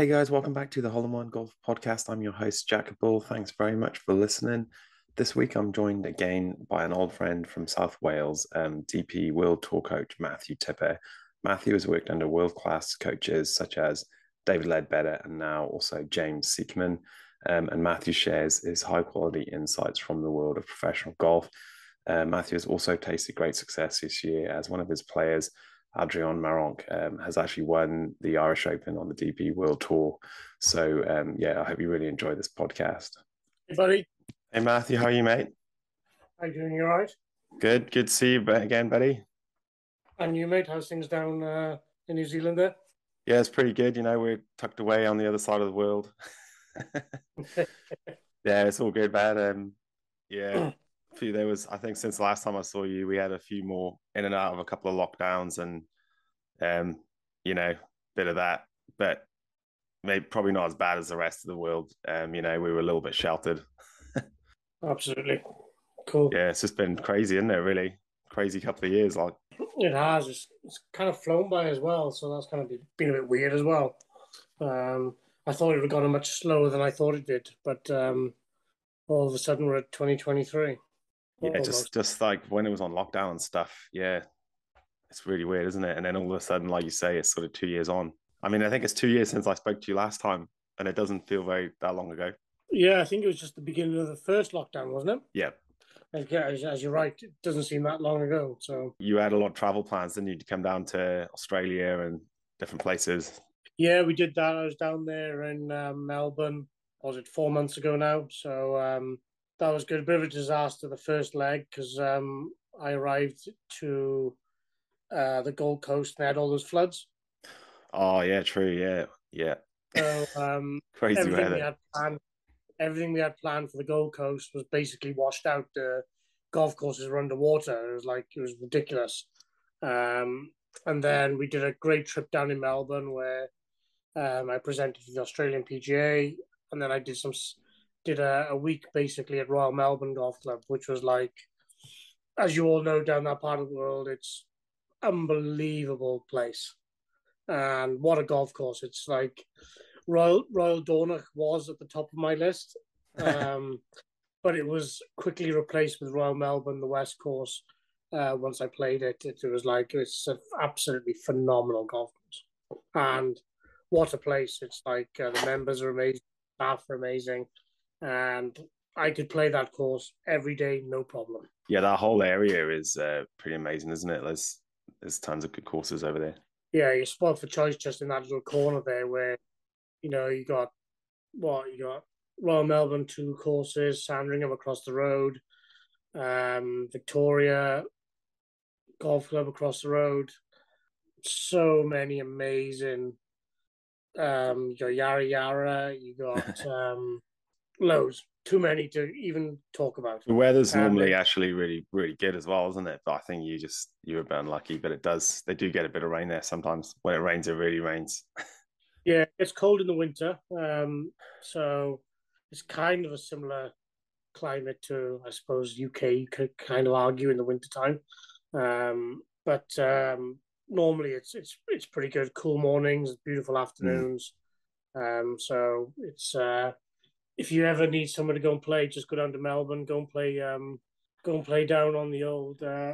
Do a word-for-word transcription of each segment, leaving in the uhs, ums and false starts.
Hey guys, welcome back to the Holland Golf Podcast. I'm your host, Jack Bull. Thanks very much for listening. This week I'm joined again by an old friend from South Wales, um, D P World Tour coach Matthew Tipper. Matthew has worked under world-class coaches such as David Ledbetter and now also James Sieckmann. Um, and Matthew shares his high-quality insights from the world of professional golf. Uh, Matthew has also tasted great success this year as one of his players, Adrian Maronk, um, has actually won the Irish Open on the D P World Tour. So, um, yeah, I hope you really enjoy this podcast. Hey, buddy. Hey, Matthew. How are you, mate? How are you doing? You all right? Good. Good to see you again, buddy. And you, mate? How's things down uh, in New Zealand there? Yeah, it's pretty good. You know, we're tucked away on the other side of the world. Yeah, it's all good, man. Um, yeah. There was, I think, since the last time I saw you, we had a few more in and out of a couple of lockdowns and, um, you know, bit of that, but maybe probably not as bad as the rest of the world. Um, you know, we were a little bit sheltered. Absolutely. Cool. Yeah, it's just been crazy, isn't it? Really crazy couple of years. Like it has. It's, it's kind of flown by as well. So that's kind of been a bit weird as well. Um, I thought it would have gone much slower than I thought it did, but um, all of a sudden we're at twenty twenty-three. Yeah, almost. just just like when it was on lockdown and stuff. Yeah, it's really weird, isn't it? And then all of a sudden, like you say, it's sort of two years on. I mean, I think it's two years since I spoke to you last time, and it doesn't feel very that long ago. Yeah, I think it was just the beginning of the first lockdown, wasn't it? Yeah. As, as you're right, it doesn't seem that long ago. So you had a lot of travel plans, didn't you, to come down to Australia and different places? Yeah, we did that. I was down there in um, Melbourne, was it four months ago now? So, um, that was good. A bit of a disaster, the first leg, because um, I arrived to uh, the Gold Coast and they had all those floods. Oh, yeah, true, yeah, yeah. So, um, crazy everything weather. We had planned, everything we had planned for the Gold Coast was basically washed out. The golf courses were underwater. It was like, it was ridiculous. Um, and then we did a great trip down in Melbourne where um, I presented to the Australian P G A, and then I did some... did a, a week basically at Royal Melbourne Golf Club, which was like, as you all know, down that part of the world, it's unbelievable place. And what a golf course. It's like Royal Royal Dornoch was at the top of my list, um, but it was quickly replaced with Royal Melbourne, the West Course. Uh, once I played it, it, it was like, it's an absolutely phenomenal golf course. And what a place. It's like uh, the members are amazing, staff are amazing. And I could play that course every day, no problem. Yeah, that whole area is uh, pretty amazing, isn't it? There's there's tons of good courses over there. Yeah, you're spoiled for choice just in that little corner there where, you know, you got, what, you got Royal Melbourne, two courses, Sandringham across the road, um, Victoria Golf Club across the road. So many amazing, um, you got Yarra Yarra, you got... Um, loads, too many to even talk about. The weather's um, normally actually really, really good as well, isn't it? But I think you just, you were a bit unlucky, but it does, they do get a bit of rain there sometimes. When it rains, it really rains. Yeah, it's cold in the winter. Um, so it's kind of a similar climate to, I suppose, U K, you could kind of argue in the wintertime. Um, but um, normally it's, it's, it's pretty good. Cool mornings, beautiful afternoons. Mm. Um, so it's, uh, if you ever need somewhere to go and play, just go down to Melbourne, go and play um, go and play down on the old uh,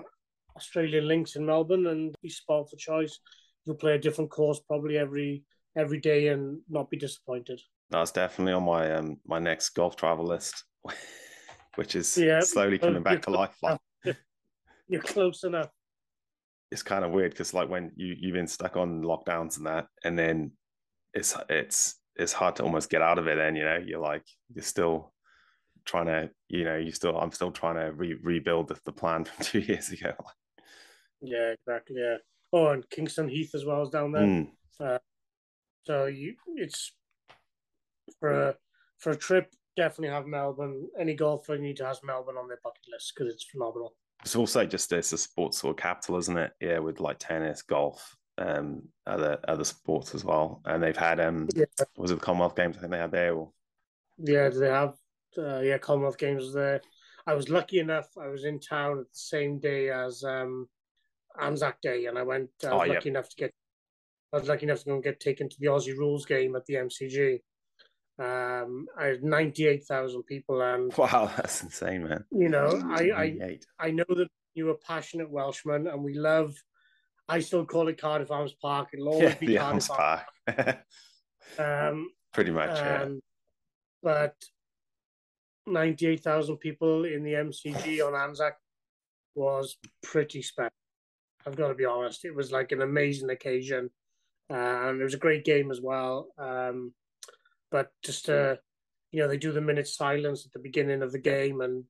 Australian links in Melbourne and be spoiled for choice. You'll play a different course probably every every day and not be disappointed. That's definitely on my um, my next golf travel list, which is yeah, slowly coming back to life. Like, you're close enough. It's kind of weird because like when you, you've been stuck on lockdowns and that, and then it's it's... it's hard to almost get out of it. Then, you know, you're like, you're still trying to, you know, you still, I'm still trying to re- rebuild the, the plan from two years ago. Yeah, exactly. Yeah. Oh, and Kingston Heath as well is down there. Mm. Uh, so you, it's for a, for a trip, definitely have Melbourne. Any golfer need to have Melbourne on their bucket list because it's phenomenal. It's also just, it's a sports sort of capital, isn't it? Yeah. With like tennis, golf, um other other sports as well, and they've had um yeah. was it the Commonwealth Games I think they had there or... yeah they have uh, yeah Commonwealth Games was there. I was lucky enough, I was in town at the same day as um Anzac Day, and I went I was oh, lucky yeah. enough to get I was lucky enough to get taken to the Aussie rules game at the M C G. Um, I had ninety-eight thousand people, and wow, that's insane, man. You know, I, I I know that you were passionate Welshman, and we love. I still call it Cardiff Arms Park. It'll always yeah, be the Cardiff Arms Park. Park. um, Pretty much, um, yeah. But ninety-eight thousand people in the M C G on Anzac was pretty special. I've got to be honest. It was like an amazing occasion. Uh, and it was a great game as well. Um, but just, uh, you know, they do the minute silence at the beginning of the game and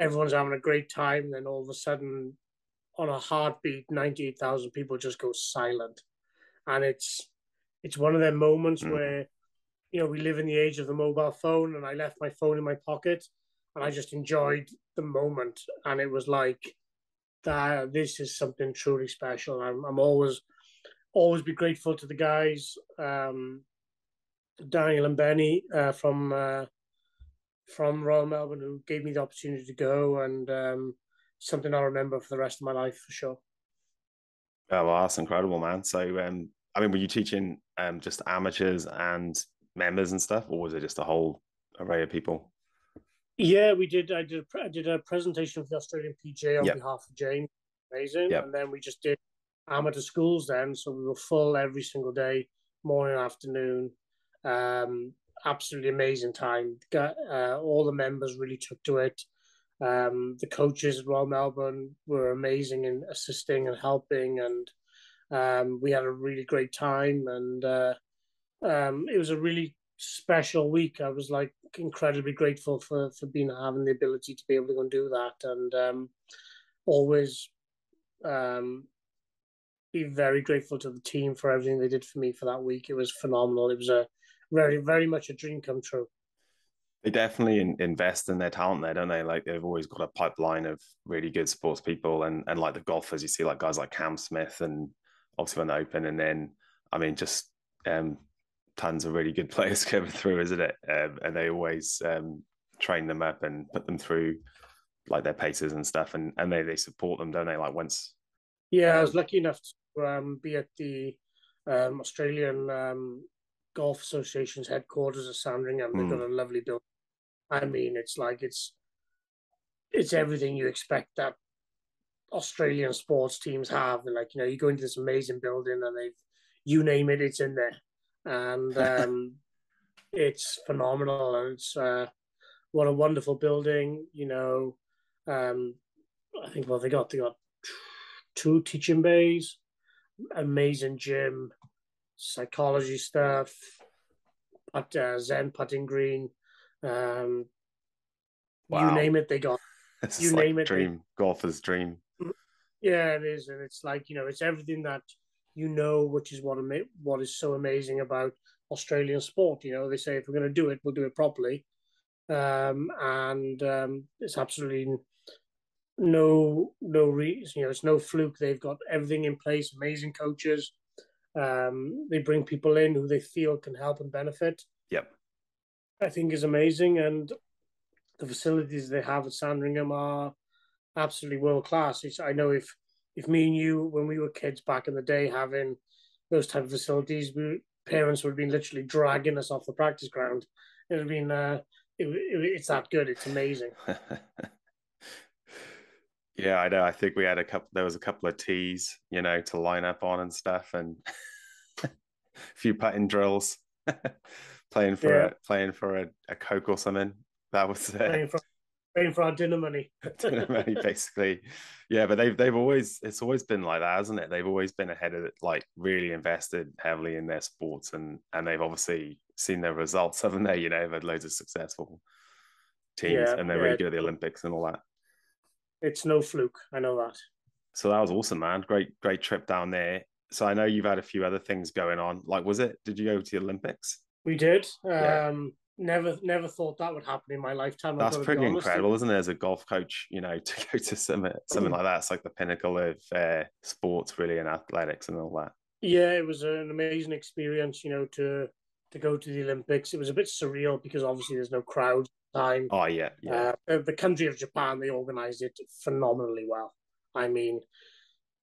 everyone's having a great time. Then all of a sudden, on a heartbeat, ninety-eight thousand people just go silent. And it's it's one of them moments mm. where, you know, we live in the age of the mobile phone, and I left my phone in my pocket and I just enjoyed the moment. And it was like, that this is something truly special. I'm, I'm always, always be grateful to the guys, um, Daniel and Benny uh, from uh, from Royal Melbourne, who gave me the opportunity to go, and um, something I'll remember for the rest of my life for sure. Oh, well, that's incredible, man. So, um, I mean, were you teaching um, just amateurs and members and stuff, or was it just a whole array of people? Yeah, we did. I did. I did a presentation for the Australian P G A on yep. behalf of James. Amazing. Yep. And then we just did amateur schools then, so we were full every single day, morning, afternoon. Um, absolutely amazing time. Got, uh, all the members really took to it. Um, the coaches at Royal Melbourne were amazing in assisting and helping, and um, we had a really great time. And uh, um, it was a really special week. I was like incredibly grateful for for being having the ability to be able to go and do that, and um, always um, be very grateful to the team for everything they did for me for that week. It was phenomenal. It was a very very much a dream come true. They definitely in, invest in their talent there, don't they? Like they've always got a pipeline of really good sports people, and and like the golfers, you see like guys like Cam Smith, and obviously when they open, and then I mean just um, tons of really good players coming through, isn't it? Um, and they always um, train them up and put them through like their paces and stuff, and and they they support them, don't they? Like once. Yeah, um, I was lucky enough to um, be at the um, Australian um, Golf Association's headquarters at Sandringham. They've mm. got a lovely building. I mean, it's like it's it's everything you expect that Australian sports teams have. They're like, you know, you go into this amazing building and they've, you name it, it's in there. And um, it's phenomenal. And it's uh, what a wonderful building, you know. Um, I think well, they got they got two teaching bays, amazing gym, psychology stuff, but uh, Zen putting green, um, wow. you name it, they got. This you is name like it, dream they... golfer's dream. Yeah, it is, and it's like you know, it's everything that. You know, which is what ama- what is so amazing about Australian sport. You know, they say, if we're going to do it, we'll do it properly. Um, and um, it's absolutely no, no reason. You know, it's no fluke. They've got everything in place, amazing coaches. Um, they bring people in who they feel can help and benefit. Yep. I think is amazing. And the facilities they have at Sandringham are absolutely world-class. It's, I know if, If me and you, when we were kids back in the day, having those type of facilities, we, parents would have been literally dragging us off the practice ground. It would have been, uh, it, it, it's that good. It's amazing. Yeah, I know. I think we had a couple, there was a couple of tees, you know, to line up on and stuff, and a few putting drills, playing for yeah. a, playing for a, a Coke or something. That was uh... playing for- Paying for our dinner money. Dinner money, basically. Yeah, but they've they've always it's always been like that, hasn't it? They've always been ahead of it, like really invested heavily in their sports, and and they've obviously seen their results, haven't they? You know, they've had loads of successful teams, yeah, and they're yeah. really good at the Olympics and all that. It's no fluke, I know that. So that was awesome, man. Great, great trip down there. So I know you've had a few other things going on. Like, was it? Did you go to the Olympics? We did. Yeah. Um Never, never thought that would happen in my lifetime. That's pretty incredible, isn't it? As a golf coach, you know, to go to some, something like that. It's like the pinnacle of uh, sports, really, and athletics and all that. Yeah, it was an amazing experience, you know, to to go to the Olympics. It was a bit surreal because obviously there's no crowd time. Oh, yeah. yeah. Uh, the country of Japan, they organized it phenomenally well. I mean,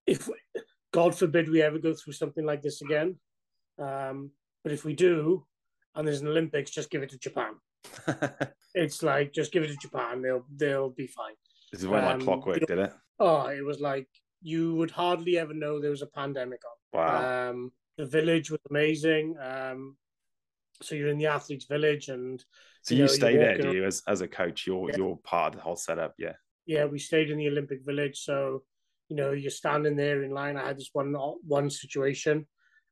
if God forbid we ever go through something like this again. Um, but if we do, and there's an Olympics, just give it to Japan. It's like, just give it to Japan. They'll they'll be fine. This went um, like clockwork, did it? Oh, it was like, you would hardly ever know there was a pandemic on. Wow. Um, the village was amazing. Um, so you're in the athlete's village, and so you, you know, stay there, do you? As as a coach, you're yeah. you're part of the whole setup, yeah. Yeah, we stayed in the Olympic Village, so you know you're standing there in line. I had this one one situation.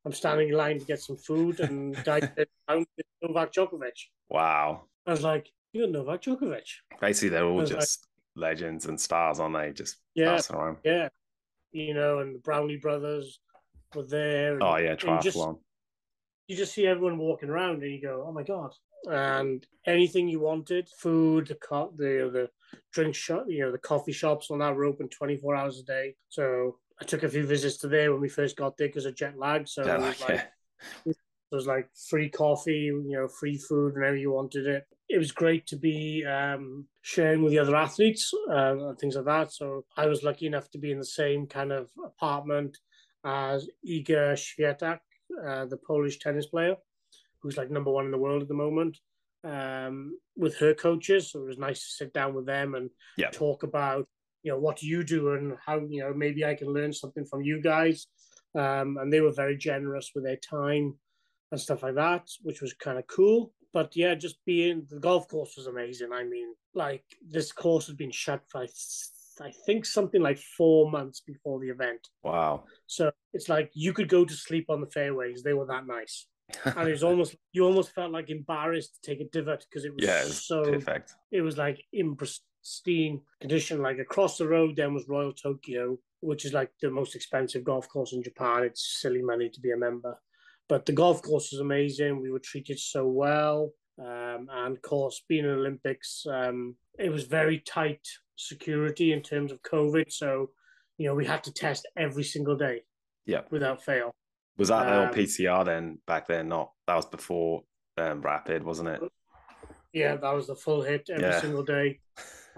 I'm standing in line to get some food, and the guy said, "I'm Novak Djokovic." Wow. I was like, "You're Novak Djokovic." Basically, they're all just like, legends and stars, aren't they? Just yeah, passing around. Yeah. You know, and the Brownlee brothers were there. And, oh yeah, triathlon. You just, you just see everyone walking around, and you go, "Oh my god!" And anything you wanted, food, the co- the the drink shop, you know, the coffee shops on that were open twenty-four hours a day. So I took a few visits to there when we first got there because of jet lag. So yeah, it, was like, it was like free coffee, you know, free food whenever you wanted it. It was great to be um, sharing with the other athletes uh, and things like that. So I was lucky enough to be in the same kind of apartment as Iga Świątek, uh, the Polish tennis player, who's like number one in the world at the moment, um, with her coaches. So it was nice to sit down with them and yep. talk about, you know, what do you do and how, you know, maybe I can learn something from you guys. Um, and they were very generous with their time and stuff like that, which was kind of cool. But yeah, just being, the golf course was amazing. I mean, like this course had been shut for, I think, something like four months before the event. Wow. So it's like you could go to sleep on the fairways. They were that nice. And it was almost, you almost felt like embarrassed to take a divot because it was yeah, so, perfect. It was like in pristine condition. Like across the road then was Royal Tokyo, which is like the most expensive golf course in Japan. It's silly money to be a member. But the golf course was amazing. We were treated so well. Um, and of course, being in the Olympics, um, it was very tight security in terms of COVID. So, you know, we had to test every single day yeah, without fail. Was that um, the P C R then back then? Not that was before um, Rapid, wasn't it? Yeah, that was the full hit every yeah. single day.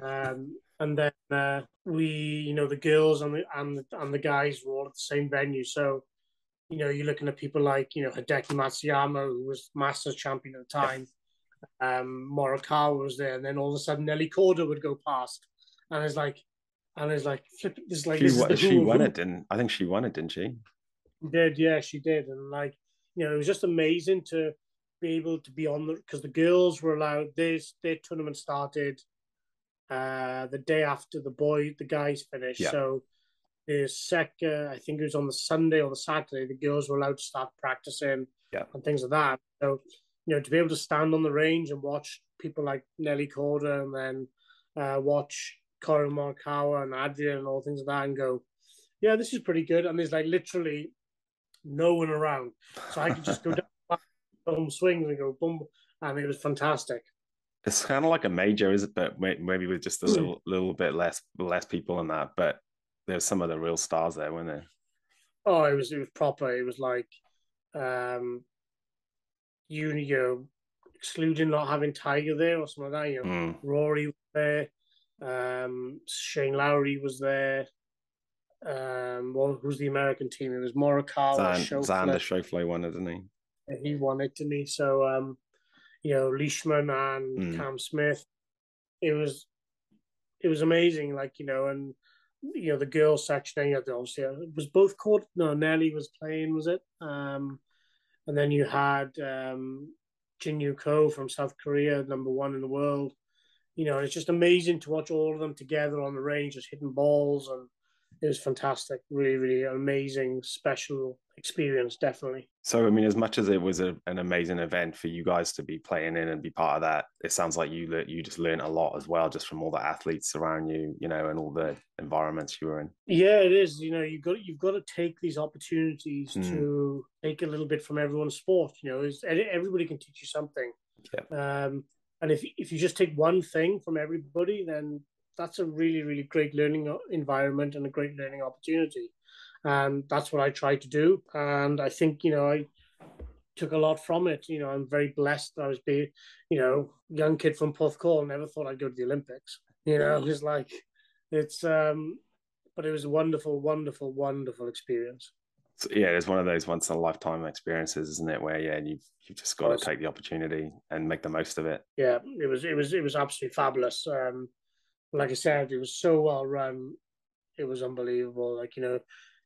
Um, and then uh, we, you know, the girls and the, and the and the guys were all at the same venue. So, you know, you're looking at people like, you know, Hideki Matsuyama, who was Masters champion at the time. Um, Morikawa was there, and then all of a sudden Nelly Kord would go past, and it's like, and it's like, flip, it's like she, this is she won it, didn't I think she won it, didn't she? Did yeah she did and like, you know, it was just amazing to be able to be on the, because the girls were allowed, their their tournament started uh the day after the boy the guys finished yeah. So the second, I think it was on the Sunday or the Saturday, the girls were allowed to start practicing yeah. and things like that. So, you know, to be able to stand on the range and watch people like Nelly Kord and then uh watch Collin Morikawa and Adrian and all things like that and go, yeah, this is pretty good. And there's like literally no one around. So I could just go down, boom, swings and go boom. And it was fantastic. It's kind of like a major, is it? But maybe with just a little, little bit less less people and that. But there's some of the real stars there, weren't there? Oh, it was it was proper. It was like, um, you, you know, excluding not having Tiger there or something like that. You know, mm. Rory was there. Um, Shane Lowry was there. Um, well, who's the American team? It was Morikawa, Schauffele. Xander Schauffele won it, didn't he? He won it, didn't he? So, um, you know, Leishman and mm. Cam Smith. It was, it was amazing. Like, you know, and you know the girls section. You had the, obviously it was both called. No, Nelly was playing, was it? Um, and then you had um, Jin Yoo Ko from South Korea, number one in the world. You know, it's just amazing to watch all of them together on the range, just hitting balls and. It was fantastic, really, really amazing, special experience, definitely. So, I mean, as much as it was a, an amazing event for you guys to be playing in and be part of that, it sounds like you le- you just learned a lot as well, just from all the athletes around you, you know, and all the environments you were in. Yeah, it is. You know, you've got, you've got to take these opportunities mm. to take a little bit from everyone's sport. You know, it's, everybody can teach you something. Yeah. Um, and if if you just take one thing from everybody, then that's a really, really great learning environment and a great learning opportunity. And that's what I try to do. And I think, you know, I took a lot from it. You know, I'm very blessed that I was being, you know, young kid from Porthcawl, never thought I'd go to the Olympics. You know, it's like, it's, um, but it was a wonderful, wonderful, wonderful experience. So, yeah, it's one of those once in a lifetime experiences, isn't it? Where yeah, you've you've just got to take the opportunity and make the most of it. Yeah, it was it was it was absolutely fabulous. Um, like I said, it was so well run. It was unbelievable. Like, you know,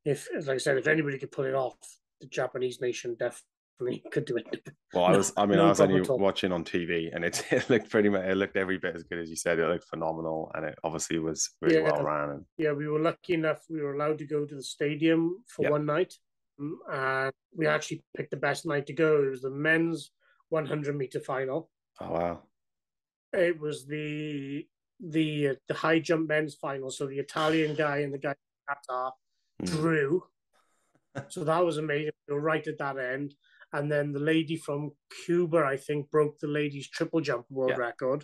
if like I said, if anybody could pull it off, the Japanese nation definitely could do it. Well, I was I mean, no I was only watching on T V, and it, it looked pretty much it looked every bit as good as you said. It looked phenomenal, and it obviously was really yeah. well run. Yeah, we were lucky enough. We were allowed to go to the stadium for yep. one night, and we actually picked the best night to go. It was the men's one hundred meter final. Oh wow! It was the the uh, the high jump men's final. So the Italian guy and the guy from Qatar mm. drew. So that was amazing. We were right at that end. And then the lady from Cuba, I think, broke the ladies' triple jump world yeah. record.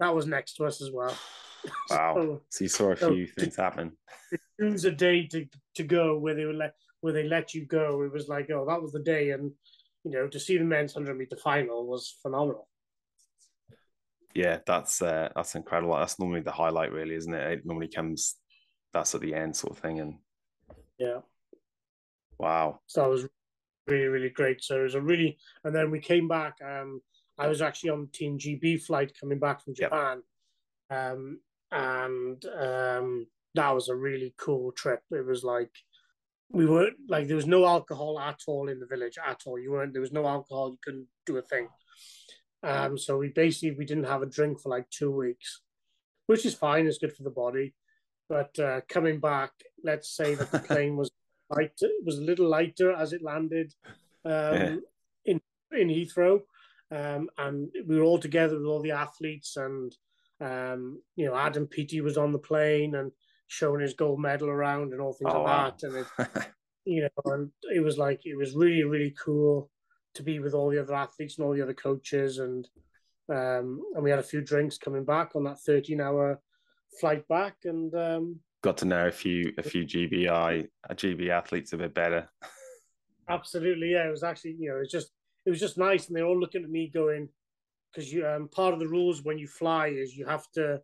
That was next to us as well. Wow. So, so you saw a so few things to, happen. It was a day to, to go where they were let where they let you go. It was like, oh, that was the day. And, you know, to see the men's one hundred meter final was phenomenal. Yeah, that's uh, that's incredible. That's normally the highlight, really, isn't it? It normally comes, that's at the end sort of thing. And yeah. Wow. So that was really, really great. So it was a really, and then we came back. Um, I was actually on Team G B flight coming back from Japan. Yep. Um, and um, that was a really cool trip. It was like, we weren't, like, there was no alcohol at all in the village at all. You weren't, there was no alcohol. You couldn't do a thing. Um, so we basically, we didn't have a drink for like two weeks, which is fine. It's good for the body. But uh, coming back, let's say that the plane was, Light, it was a little lighter as it landed um, yeah. in in Heathrow, um, and we were all together with all the athletes, and um, you know, Adam Peaty was on the plane and showing his gold medal around and all things oh, like wow. that, and it, you know, and it was like it was really really cool to be with all the other athletes and all the other coaches, and um, and we had a few drinks coming back on that thirteen hour flight back, and. Um, Got to know a few a few G B I a G B athletes a bit better. Absolutely, yeah. It was actually, you know, it's just it was just nice, and they're all looking at me going, because you um, part of the rules when you fly is you have to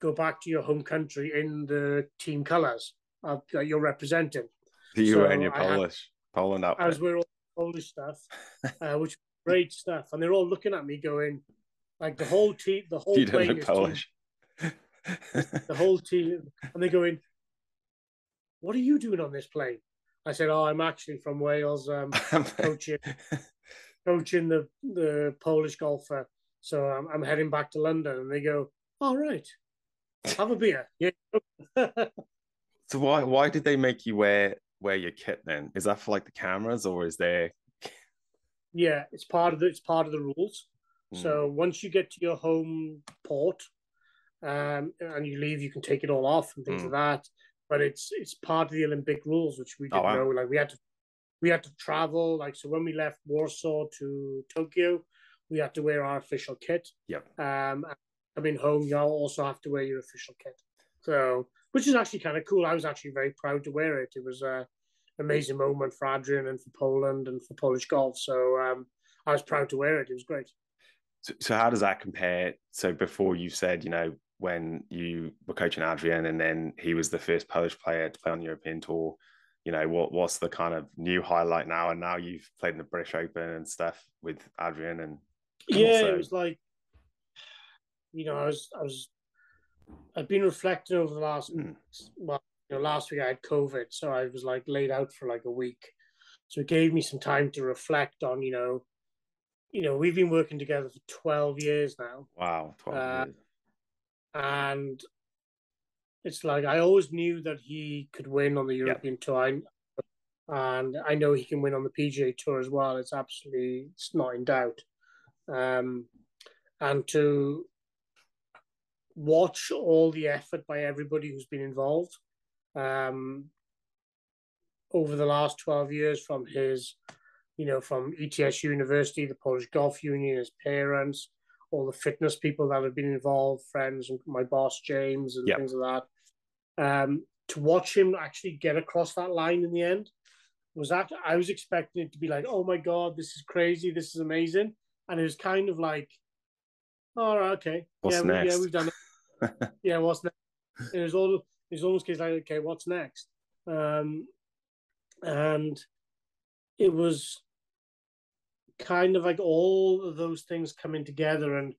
go back to your home country in the team colours uh, that you're representing. You were so in your Polish had, Poland outfit. I was wearing all Polish stuff, uh, which was great stuff, and they're all looking at me going, like the whole team, the whole. You don't look Polish. Team, the whole team, and they're going, what are you doing on this plane? I said, oh, I'm actually from Wales, um, coaching, coaching the, the Polish golfer, so I'm, I'm heading back to London. And they go, all right, have a beer. Yeah. So why why did they make you wear wear your kit then? Is that for like the cameras, or is there? Yeah, it's part of the, it's part of the rules. Mm. So once you get to your home port. Um, and you leave, you can take it all off and things mm. like that. But it's it's part of the Olympic rules, which we didn't oh, wow. know. Like we had to we had to travel. Like so, when we left Warsaw to Tokyo, we had to wear our official kit. Yep. Um, coming home, you also have to wear your official kit. So, which is actually kind of cool. I was actually very proud to wear it. It was an amazing moment for Adrian and for Poland and for Polish golf. So um, I was proud to wear it. It was great. So, so how does that compare? So before you said, you know. When you were coaching Adrian, and then he was the first Polish player to play on the European Tour, you know, what what's the kind of new highlight now? And now you've played in the British Open and stuff with Adrian, and yeah, also... it was like, you know, I was I was I've been reflecting over the last mm. well, you know, last week I had COVID, so I was like laid out for like a week, so it gave me some time to reflect on, you know, you know, we've been working together for twelve years now. Wow, twelve uh, years. And it's like, I always knew that he could win on the European yep. Tour. And I know he can win on the P G A Tour as well. It's absolutely, it's not in doubt. Um, and to watch all the effort by everybody who's been involved um, over the last twelve years, from his, you know, from E T S University, the Polish Golf Union, his parents, all the fitness people that have been involved, friends, and my boss, James, and yep. things like that. Um, to watch him actually get across that line in the end, was that I was expecting it to be like, oh my God, this is crazy, this is amazing. And it was kind of like, oh, okay. What's yeah, next? We, yeah, we've done it. Yeah, what's next? It was all, His long skis, like, okay, what's next? Um, and it was kind of like all of those things coming together, and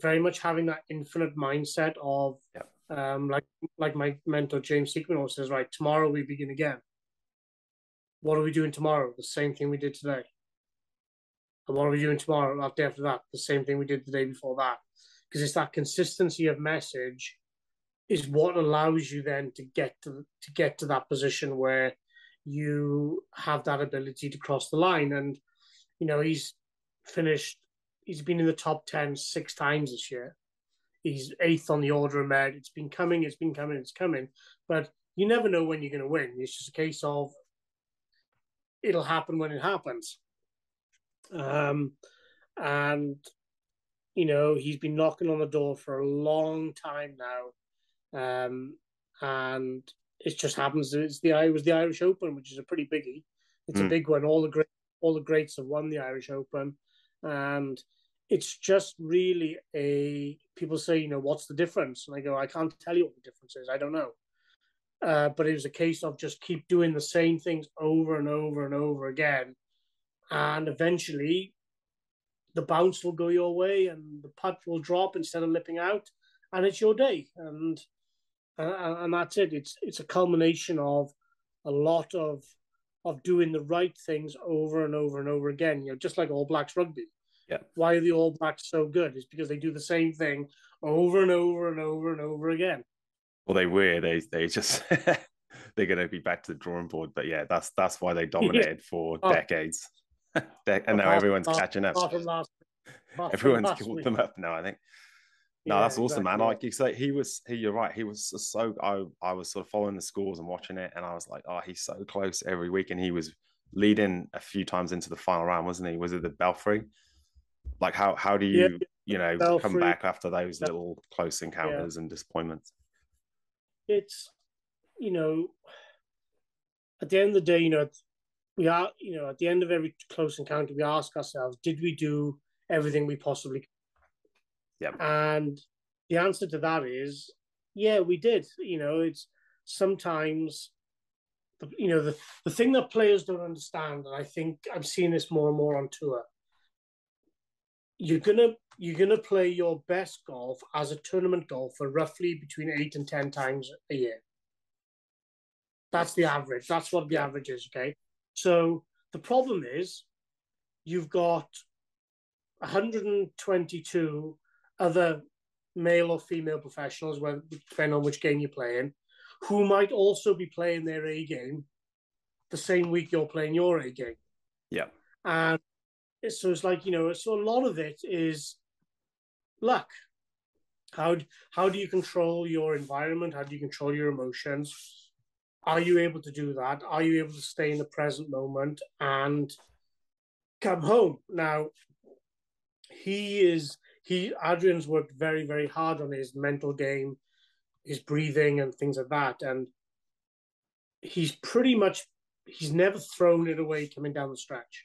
very much having that infinite mindset of, yep. um, like like my mentor James Sieckmann always says, right, tomorrow we begin again. What are we doing tomorrow? The same thing we did today. And what are we doing tomorrow? After after that, the same thing we did the day before that. Because it's that consistency of message is what allows you then to get to to get to that position where you have that ability to cross the line. And you know, he's finished. He's been in the top ten six times this year. He's eighth on the order of merit. It's been coming. It's been coming. It's coming. But you never know when you're going to win. It's just a case of it'll happen when it happens. Um, and you know, he's been knocking on the door for a long time now, um, and it just happens that it's the it was the Irish Open, which is a pretty biggie. It's mm. a big one. All the great all the greats have won the Irish Open. And it's just really a, people say, you know, what's the difference? And I go, I can't tell you what the difference is. I don't know. Uh, but it was a case of just keep doing the same things over and over and over again. And eventually the bounce will go your way and the putt will drop instead of lipping out. And it's your day. And and, and that's it. It's it's a culmination of a lot of, of doing the right things over and over and over again, you know, just like All Blacks rugby. Yeah. Why are the All Blacks so good? It's because they do the same thing over and over and over and over again. Well, they were. They they just they're going to be back to the drawing board. But yeah, that's that's why they dominated for oh. decades. De- and apart, now everyone's apart, catching up. Last, everyone's caught them up now, I think. No, yeah, that's awesome, exactly. Man. Like you say, he was, he, you're right. He was so, I, I was sort of following the scores and watching it. And I was like, oh, he's so close every week. And he was leading a few times into the final round, wasn't he? Was it the Belfry? Like, how, how do you, yeah, you know, Belfry, come back after those little close encounters yeah. and disappointments? It's, you know, at the end of the day, you know, we are, you know, at the end of every close encounter, we ask ourselves, did we do everything we possibly could? Yeah, and the answer to that is, yeah, we did. You know, it's sometimes, the, you know, the, the thing that players don't understand, and I think I'm seeing this more and more on tour. You're gonna you're gonna play your best golf as a tournament golfer roughly between eight and ten times a year. That's the average. That's what the average is. Okay, so the problem is, you've got one hundred twenty-two other male or female professionals, depending on which game you're playing, who might also be playing their A game the same week you're playing your A game. Yeah. And so it's like, you know, so a lot of it is luck. How, how do you control your environment? How do you control your emotions? Are you able to do that? Are you able to stay in the present moment and come home? Now, he is... He Adrian's worked very, very hard on his mental game, his breathing and things like that. And he's pretty much, he's never thrown it away coming down the stretch,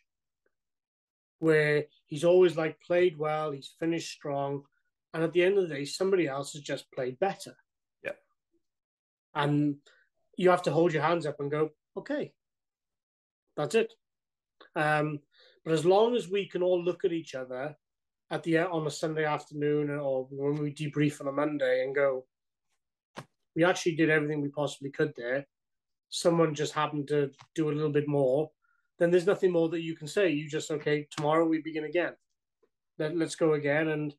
where he's always like played well, he's finished strong. And at the end of the day, somebody else has just played better. Yeah. And you have to hold your hands up and go, okay, that's it. Um, but as long as we can all look at each other at the on a Sunday afternoon or when we debrief on a Monday and go, we actually did everything we possibly could there. Someone just happened to do a little bit more. Then there's nothing more that you can say. You just, okay, tomorrow we begin again. Let, let's go again. And,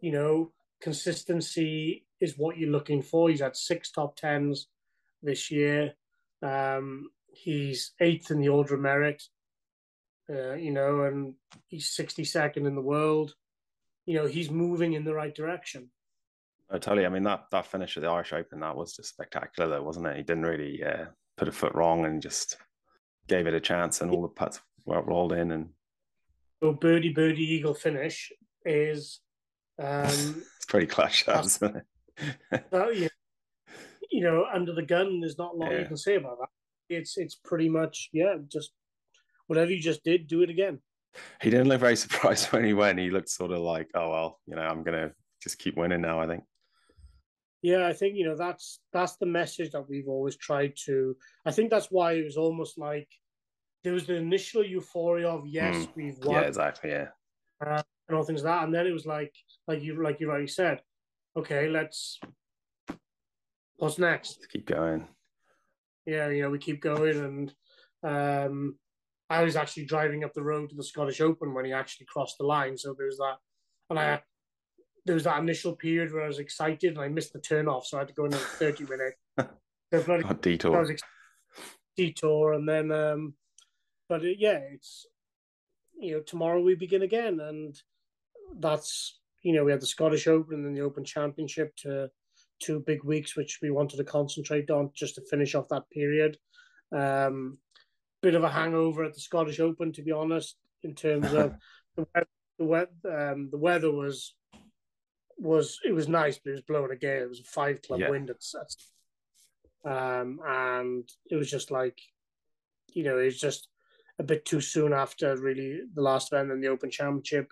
you know, consistency is what you're looking for. He's had six top tens this year. Um, he's eighth in the order of merit, uh, you know, and he's sixty-second in the world. You know, he's moving in the right direction. I tell you, I mean, that, that finish at the Irish Open, that was just spectacular, though, wasn't it? He didn't really uh, put a foot wrong and just gave it a chance, and all the putts were rolled in. And so birdie, birdie, eagle finish is... Um, it's pretty clutch, isn't it? Well, yeah, you know, under the gun, there's not a lot yeah. you can say about that. It's, it's pretty much, yeah, just whatever you just did, do it again. He didn't look very surprised when he went. He looked sort of like, oh, well, you know, I'm going to just keep winning now, I think. Yeah, I think, you know, that's that's the message that we've always tried to... I think that's why it was almost like there was the initial euphoria of, yes, mm. we've won. Yeah, exactly, yeah. Uh, and all things like that. And then it was like, like you like you already said, okay, let's... What's next? Let's keep going. Yeah, you know, we keep going. And um, I was actually driving up the road to the Scottish Open when he actually crossed the line. So there was that... And I... There was that initial period where I was excited and I missed the turn off, so I had to go another thirty minutes. oh, detour. I was ex- detour, and then, um, but it, yeah, it's, you know, tomorrow we begin again, and that's, you know, we had the Scottish Open and the Open Championship, to two big weeks which we wanted to concentrate on just to finish off that period. Um, bit of a hangover at the Scottish Open, to be honest, in terms of the weather. The weather, um, the weather was. Was it was nice, but it was blowing a gale. It was a five club yeah. wind at set, um, and it was just like, you know, it was just a bit too soon after really the last event in the Open Championship.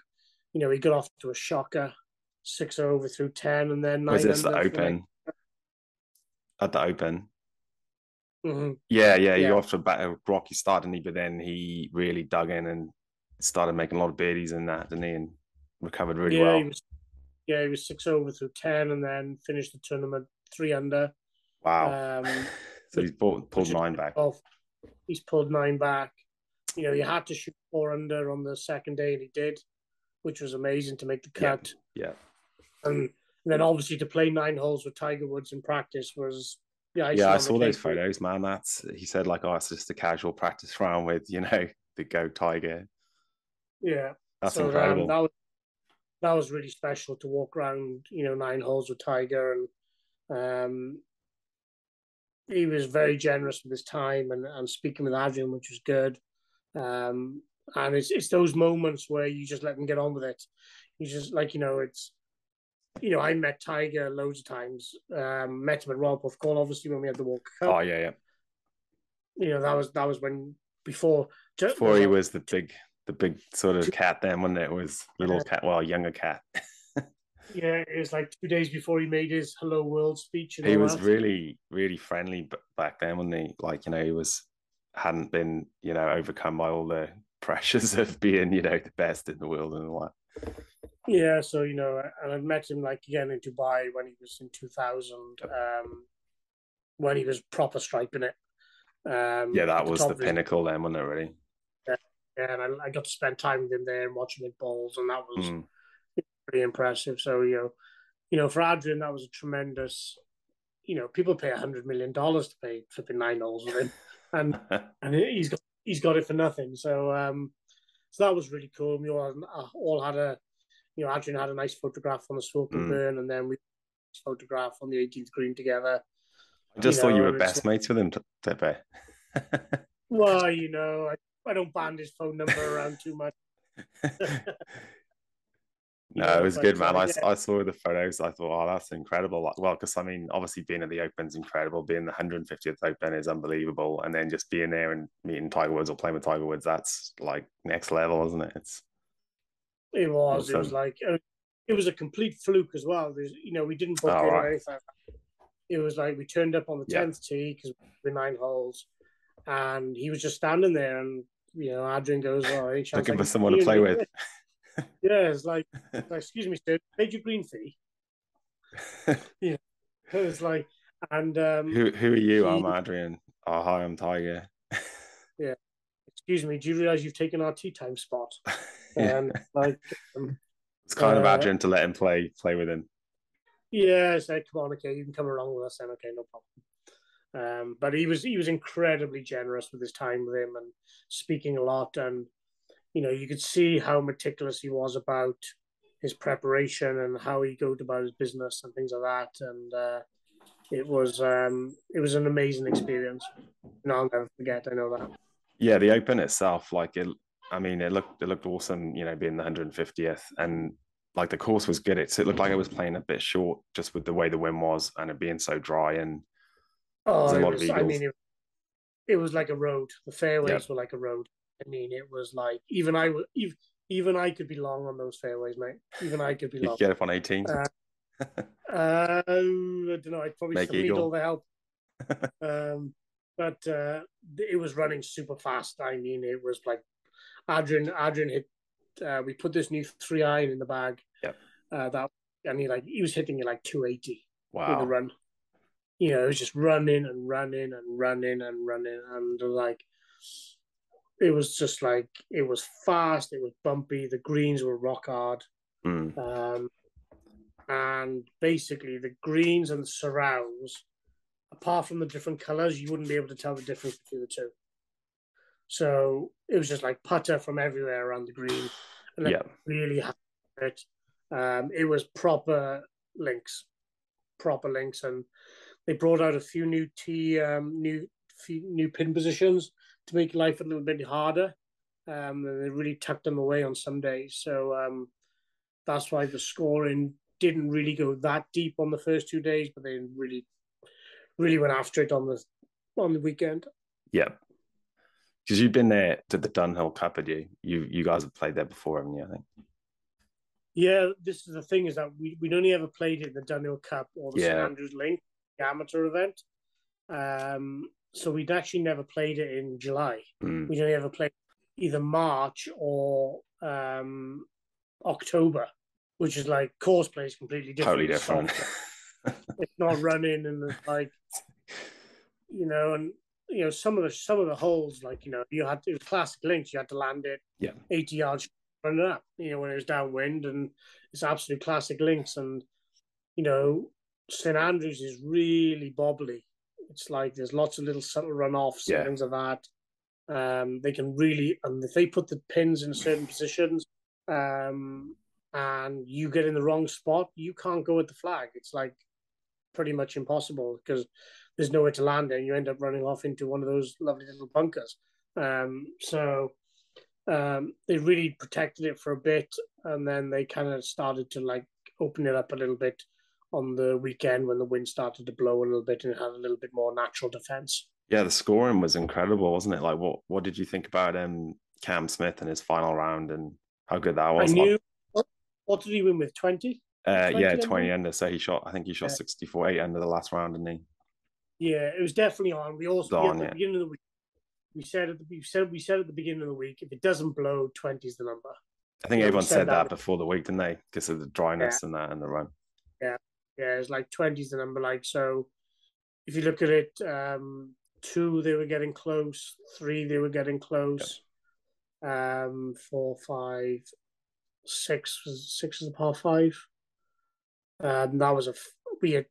You know, he got off to a shocker, six over through ten, and then nine. Was this the Open? Like... At the Open. Mm-hmm. Yeah, yeah, yeah. You're off to a rocky start, didn't he? But then he really dug in and started making a lot of birdies and that, didn't he? And recovered really yeah, well. He was... Yeah, he was six over through ten, and then finished the tournament three under. Wow! Um, so he's pulled, pulled nine back. Off. He's pulled nine back. You know, you had to shoot four under on the second day, and he did, which was amazing to make the cut. Yeah. yeah. And, and then obviously to play nine holes with Tiger Woods in practice was the icing. Yeah, I saw those photos, man. That's he said like, oh, it's just a casual practice round with, you know, the Go Tiger. Yeah, that's so, incredible. Um, that was, That was really special to walk around, you know, nine holes with Tiger, and um, he was very generous with his time and, and speaking with Adrian, which was good. Um, and it's it's those moments where you just let them get on with it. You just like, you know, it's, you know, I met Tiger loads of times. Um, met him at Royal Puff Call, obviously, when we had the Walker Cup. Oh yeah, yeah. You know, that was that was when before before he was the big. The big sort of cat then, wasn't it? It was little cat, well, younger cat. yeah, it was like two days before he made his Hello World speech. And he was that. really, really friendly back then, wasn't he? Like, you know, he was hadn't been, you know, overcome by all the pressures of being, you know, the best in the world and all that. Yeah, so, you know, and I met him like again in Dubai when he was in two thousand, um, when he was proper striping it. Um, yeah, that was the, the pinnacle his- then, wasn't it, really? And I, I got to spend time with him there and watching him balls, and that was mm. pretty impressive. So, you know, you know, for Adrian, that was a tremendous. You know, people pay a hundred million dollars to pay flipping nine holes with him, and and he's got he's got it for nothing. So, um, so that was really cool. We all, all had a, you know, Adrian had a nice photograph on the smoke and mm. burn, and then we photographed on the eighteenth green together. I just you thought know, you were best mates with him, Tipper. Well, you know. I, I don't band his phone number around too much. No, it was good, man. I, I saw the photos. I thought, oh, that's incredible. Like, well, because, I mean, obviously being at the Open's incredible. Being the one hundred fiftieth Open is unbelievable. And then just being there and meeting Tiger Woods or playing with Tiger Woods, that's, like, next level, isn't it? It's It was. Awesome. It was, like, it was a complete fluke as well. There's, you know, we didn't book oh, right. anything. It was, like, we turned up on the yeah. tenth tee because we were nine holes. And he was just standing there, and you know, Adrian goes, "Oh, he looking for someone to play with." Yeah, it's like, like, "Excuse me, sir, paid your green fee." Yeah, it was like, and um, who who are you? He, I'm Adrian. Oh, hi, I'm Tiger. Yeah, excuse me. Do you realize you've taken our tea time spot? Yeah. And like, um, it's kind uh, of Adrian to let him play play with him. Yeah, so like, come on, okay, you can come along with us, then. Okay, no problem. Um, but he was he was incredibly generous with his time with him and speaking a lot, and you know, you could see how meticulous he was about his preparation and how he goes about his business and things like that, and uh, it was um, it was an amazing experience, and I'll never forget. I know that. Yeah, the Open itself, like it, I mean, it looked it looked awesome, you know, being the one hundred fiftieth, and like the course was good. It, it looked like it was playing a bit short just with the way the wind was and it being so dry and. Oh, it was, I mean, it, it was like a road. The fairways yep. were like a road. I mean, it was like even I even, even I could be long on those fairways, mate. Even I could be long. You could get up on eighteen. Uh, uh, I don't know. I probably still need all the help. um, but uh, it was running super fast. I mean, it was like Adrian. Adrian hit. Uh, we put this new three iron in the bag. Yeah. Uh, that and he like he was hitting it like two eighty. Wow. With a run. You know, it was just running and running and running and running and like. It was just like, it was fast, it was bumpy, the greens were rock hard. Mm. Um, and basically the greens and the surrounds, apart from the different colours, you wouldn't be able to tell the difference between the two. So it was just like putter from everywhere around the green. And yeah. really had it. Um, it was proper links, proper links. And they brought out a few new tee, um, new, few, new pin positions to make life a little bit harder, um, and they really tucked them away on some days. So um, that's why the scoring didn't really go that deep on the first two days, but they really, really went after it on the on the weekend. Yeah, because you've been there to the Dunhill Cup, had you? You you guys have played there before, haven't you? I think. Yeah, this is the thing is that we we'd only ever played it in the Dunhill Cup or the yeah. St Andrews Link, the amateur event. Um. So we'd actually never played it in July. Mm. We'd only ever played either March or um, October, which is like course play is completely different. Totally different. It's not running and it's like, you know, and you know some of the some of the holes like you know you had to, it was classic links. You had to land it yeah. eighty yards running up. You know when it was downwind and it's absolute classic links. And you know Saint Andrews is really bobbly. It's like there's lots of little subtle runoffs yeah. and things like that. Um, they can really, and if they put the pins in certain positions um, and you get in the wrong spot, you can't go at the flag. It's like pretty much impossible because there's nowhere to land and you end up running off into one of those lovely little bunkers. Um, so um, they really protected it for a bit and then they kind of started to like open it up a little bit on the weekend when the wind started to blow a little bit and it had a little bit more natural defence. Yeah, the scoring was incredible, wasn't it? Like, what what did you think about um, Cam Smith and his final round and how good that was? I knew. Like, what did he win with, twenty? Uh, yeah, twenty under. So he shot, I think he shot yeah. sixty-four, eight under the last round, didn't he? Yeah, it was definitely on. We also, on, at the yeah. beginning of the week, we said, at the, we, said, we said at the beginning of the week, if it doesn't blow, twenty is the number. I think yeah, everyone said, said that, that before the week, didn't they? Because of the dryness yeah. and that and the run. Yeah. Yeah, it's like twenty is the number. Like, so if you look at it, um, two, they were getting close. Three, they were getting close. Yep. Um, four, five, six. Six is a par five. Um, that was a, we had,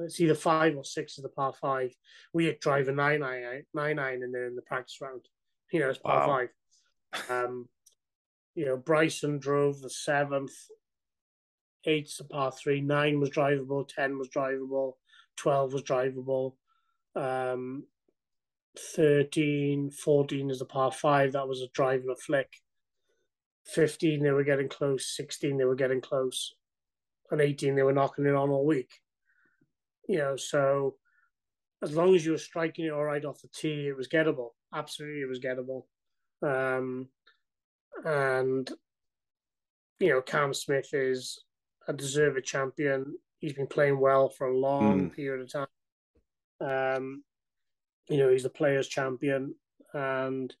it's either five or six is the par five. We had driver nine iron, nine iron in there in the practice round. You know, it's par wow. five. Um, you know, Bryson drove the seventh. Eight's the par three, nine was drivable, ten was drivable, twelve was drivable, um, thirteen, fourteen is the par five, that was a drive and a flick, fifteen they were getting close, sixteen they were getting close, and eighteen they were knocking it on all week. You know, so as long as you were striking it all right off the tee, it was gettable. Absolutely, it was gettable. Um, and, you know, Cam Smith is a deserved champion. He's been playing well for a long mm. period of time. Um, you know, he's the players' champion, and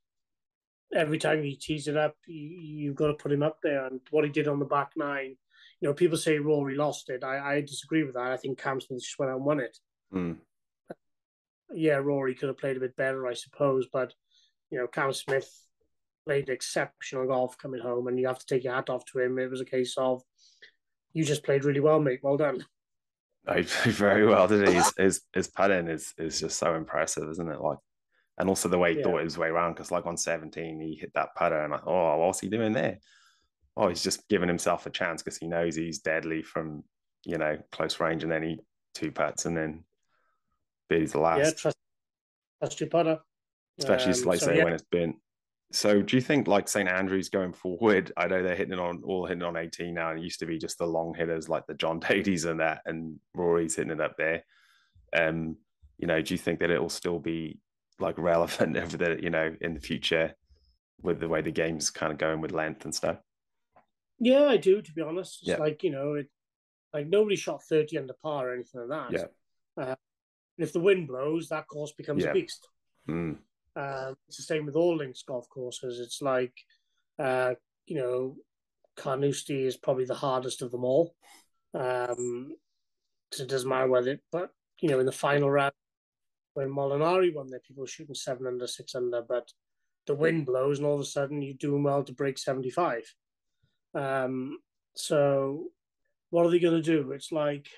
every time he tees it up, you've got to put him up there. And what he did on the back nine, you know, people say Rory lost it. I, I disagree with that. I think Cam Smith just went out and won it. Mm. Yeah, Rory could have played a bit better, I suppose, but you know, Cam Smith played exceptional golf coming home, and you have to take your hat off to him. It was a case of, you just played really well, mate. Well done. No, he played very well, didn't he? His, his, his putting is is just so impressive, isn't it? Like, and also the way he yeah. thought his way around, because like on seventeen, he hit that putter, and I thought, oh, what's he doing there? Oh, he's just giving himself a chance because he knows he's deadly from, you know, close range, and then he two putts, and then beats the last. Yeah, trust, trust your putter. Especially, um, like, so, say, yeah. when it's bent. So do you think like Saint Andrews going forward, I know they're hitting on all hitting on eighteen now, and it used to be just the long hitters like the John Dady's and that, and Rory's hitting it up there. Um, you know, do you think that it'll still be like relevant over the, you know, in the future with the way the game's kind of going with length and stuff? Yeah, I do, to be honest. It's yeah. like, you know, it, Like, nobody shot thirty under par or anything like that. Yeah. Uh, and if the wind blows, that course becomes yeah. a beast. Mm. Um, it's the same with all links golf courses. It's like, uh, you know, Carnoustie is probably the hardest of them all. Um, so it doesn't matter whether it, but, you know, in the final round, when Molinari won there, people were shooting seven under, six under, but the wind blows and all of a sudden you're doing well to break seventy-five. Um, so what are they going to do? It's like,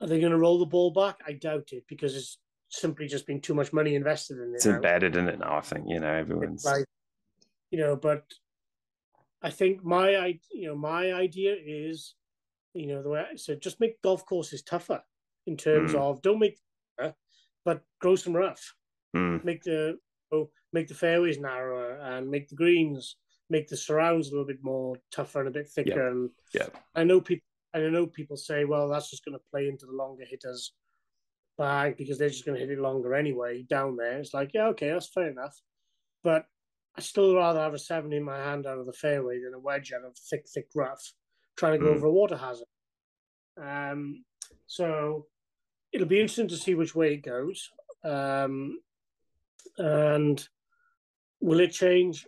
are they going to roll the ball back? I doubt it, because it's simply just been too much money invested in it. It's now. embedded in it now, I think, you know, everyone's... Like, you know, but I think my, you know, my idea is, you know, the way I, so just make golf courses tougher in terms mm. of, don't make, but gross and rough. Mm. Make the oh, make the fairways narrower and make the greens, make the surrounds a little bit more tougher and a bit thicker. Yep. And yep. I know people, I know people say, well, that's just going to play into the longer hitters' bag because they're just going to hit it longer anyway down there. It's like, yeah, okay, that's fair enough, but I'd still rather have a seven in my hand out of the fairway than a wedge out of thick, thick rough, trying to go mm. over a water hazard. Um, so it'll be interesting to see which way it goes. Um, and will it change?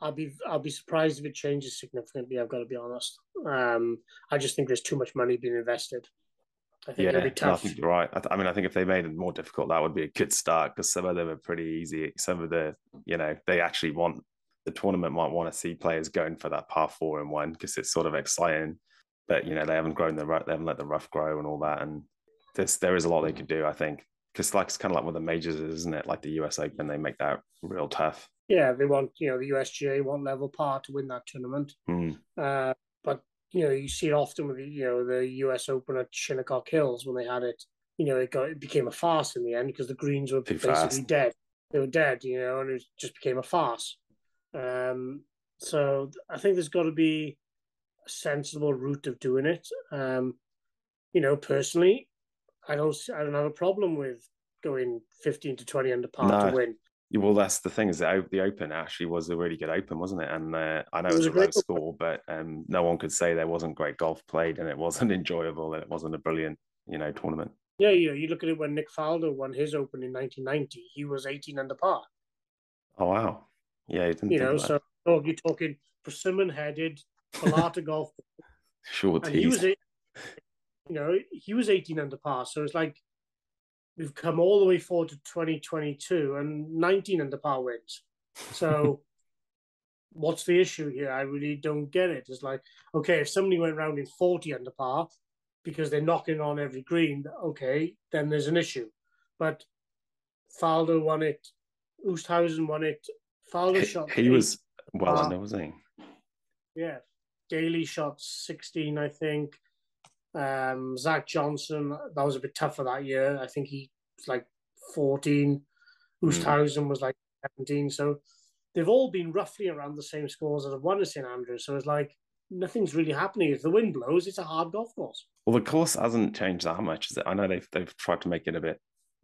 I'll be I'll be surprised if it changes significantly, I've got to be honest. Um, I just think there's too much money being invested. I think yeah, it'll be tough. I think you're right. I, th- I mean, I think if they made it more difficult, that would be a good start, because some of them are pretty easy. Some of the, you know, they actually want, the tournament might want to see players going for that par four and one, because it's sort of exciting. But, you know, they haven't grown the rough, they haven't let the rough grow and all that. And this, there is a lot they could do, I think, because like, it's kind of like what the majors is, isn't it? Like the U S Open, they make that real tough. Yeah, they want, you know, the U S G A want level par to win that tournament. Mm. Uh, but, you know, you see it often with, you know, the U S Open at Shinnecock Hills when they had it, you know, it got, it became a farce in the end because the greens were Too basically fast. dead. They were dead, you know, and it just became a farce. Um, so I think there's got to be a sensible route of doing it. Um, you know, personally, I don't, I don't have a problem with going fifteen to twenty under par no. to win. Well, that's the thing, is that the Open actually was a really good Open, wasn't it? And uh, I know it was, it was a low score, but um, no one could say there wasn't great golf played and it wasn't enjoyable and it wasn't a brilliant, you know, tournament. Yeah, you know, you look at it when Nick Faldo won his Open in nineteen ninety, he was eighteen under par. Oh, wow. Yeah, he didn't You know, so oh, you're talking persimmon-headed, Pilata golf. Sure, he was eighteen, you know, he was eighteen under par, so it's like, we've come all the way forward to twenty twenty-two and nineteen under par wins. So what's the issue here? I really don't get it. It's like, okay, if somebody went round in forty under par because they're knocking on every green, okay, then there's an issue. But Faldo won it. Oosthuizen won it. Faldo he, shot... He was well under, wasn't he? Yeah. Daly shot sixteen, I think. Um, Zach Johnson, that was a bit tougher that year. I think he was like fourteen. Oosthuizen mm. was like seventeen. So they've all been roughly around the same scores that have won at Saint Andrews. So it's like nothing's really happening. If the wind blows, it's a hard golf course. Well, the course hasn't changed that much, is it? I know they've they've tried to make it a bit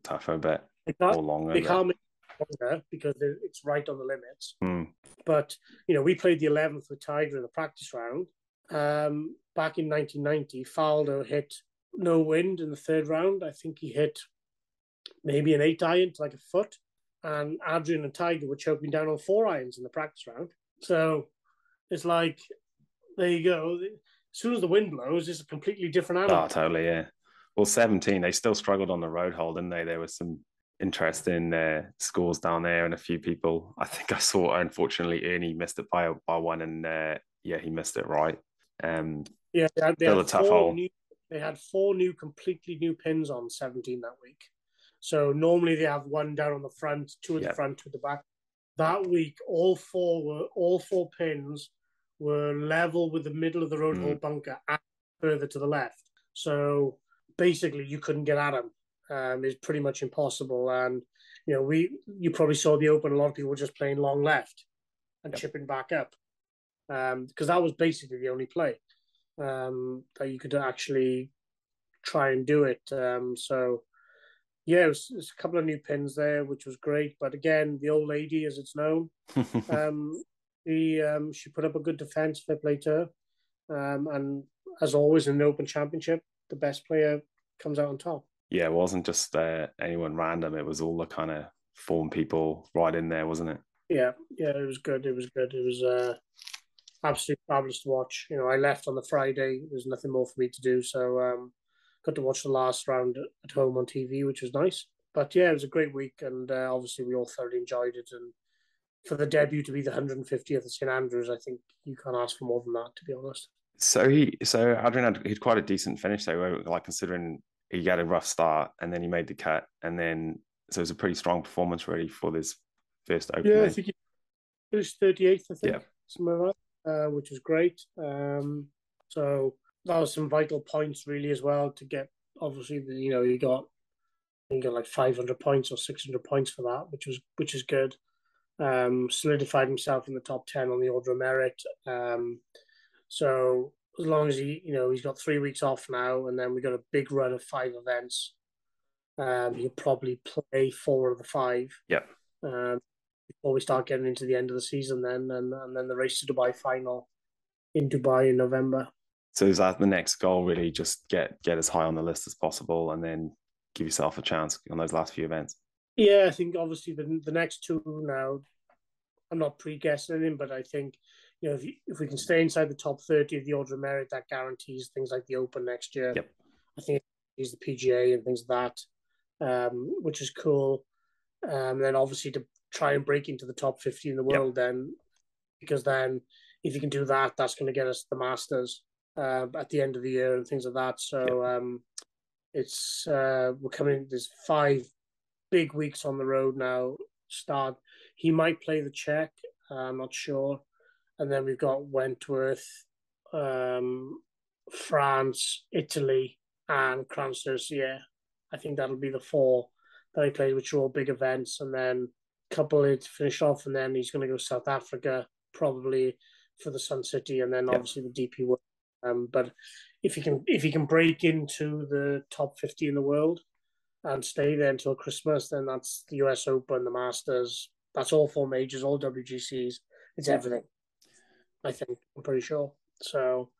tougher, but or longer. They but... can't make it longer because it's right on the limits. Mm. But, you know, we played the eleventh with Tiger in the practice round. Um, back in nineteen ninety, Faldo hit no wind in the third round. I think he hit maybe an eight iron to like a foot. And Adrian and Tiger were choking down on four irons in the practice round. So it's like, there you go. As soon as the wind blows, it's a completely different animal. Oh, totally, yeah. Well, seventeen, they still struggled on the road hole, didn't they? There was some interesting uh, scores down there and a few people. I think I saw, unfortunately, Ernie missed it by, by one and uh, yeah, he missed it right. Um, yeah, they had, they had a tough hole. New, they had four new, completely new pins on seventeen that week. So normally they have one down on the front, two at yep. the front, two at the back. That week, all four were all four pins were level with the middle of the road mm. hole bunker and further to the left. So basically, you couldn't get at them. Um, it's pretty much impossible. And you know, we you probably saw the Open. A lot of people were just playing long left and yep. chipping back up. Um, because that was basically the only play um, that you could actually try and do it. Um, so, yeah, it was, it was a couple of new pins there, which was great. But again, the old lady, as it's known, um, the, um, she put up a good defence, fair play to her. Um, and as always in an Open Championship, the best player comes out on top. Yeah, it wasn't just uh, anyone random. It was all the kind of form people right in there, wasn't it? Yeah, yeah, it was good. It was good. It was uh, absolutely fabulous to watch. You know, I left on the Friday. There's nothing more for me to do, so um, got to watch the last round at home on T V, which was nice. But yeah, it was a great week, and uh, obviously we all thoroughly enjoyed it. And for the debut to be the one hundred fiftieth at St Andrews, I think you can't ask for more than that, to be honest. So he, so Adrian had he'd quite a decent finish though, like considering he got a rough start and then he made the cut, and then so it was a pretty strong performance really for this first Open. Yeah, I think he finished thirty-eighth, I think, yeah. somewhere like that, uh, which was great. Um, so that was some vital points really as well to get. Obviously, the, you know, you got you got like five hundred points or six hundred points for that, which was which is good. Um, solidified himself in the top ten on the order of merit. Um, so as long as he, you know, he's got three weeks off now, and then we got a big run of five events. Um, he'll probably play four of the five. Yeah. Um, before we start getting into the end of the season, then and, and then the Race to Dubai final in Dubai in November. So is that the next goal? Really, just get get as high on the list as possible, and then give yourself a chance on those last few events. Yeah, I think obviously the the next two now, I'm not pre-guessing anything, but I think, you know, if, you, if we can stay inside the top thirty of the order of merit, that guarantees things like the Open next year. Yep. I think it guarantees the P G A and things like that, um, which is cool. Um, and then obviously to try and break into the top fifty in the world, yep. then, because then if you can do that, that's going to get us the Masters uh, at the end of the year and things like that. So yep. um, it's uh, we're coming. There's five big weeks on the road now. Start. He might play the Czech. Uh, I'm not sure. And then we've got Wentworth, um, France, Italy, and Crans-Tercier. I think that'll be the four that he plays, which are all big events. And then a couple to finish off. And then he's going to go to South Africa, probably for the Sun City, and then yep. obviously the D P World. Um, but if he can, if he can break into the top fifty in the world and stay there until Christmas, then that's the U S Open, the Masters, that's all four majors, all W G Cs, it's everything, I think, I'm pretty sure. So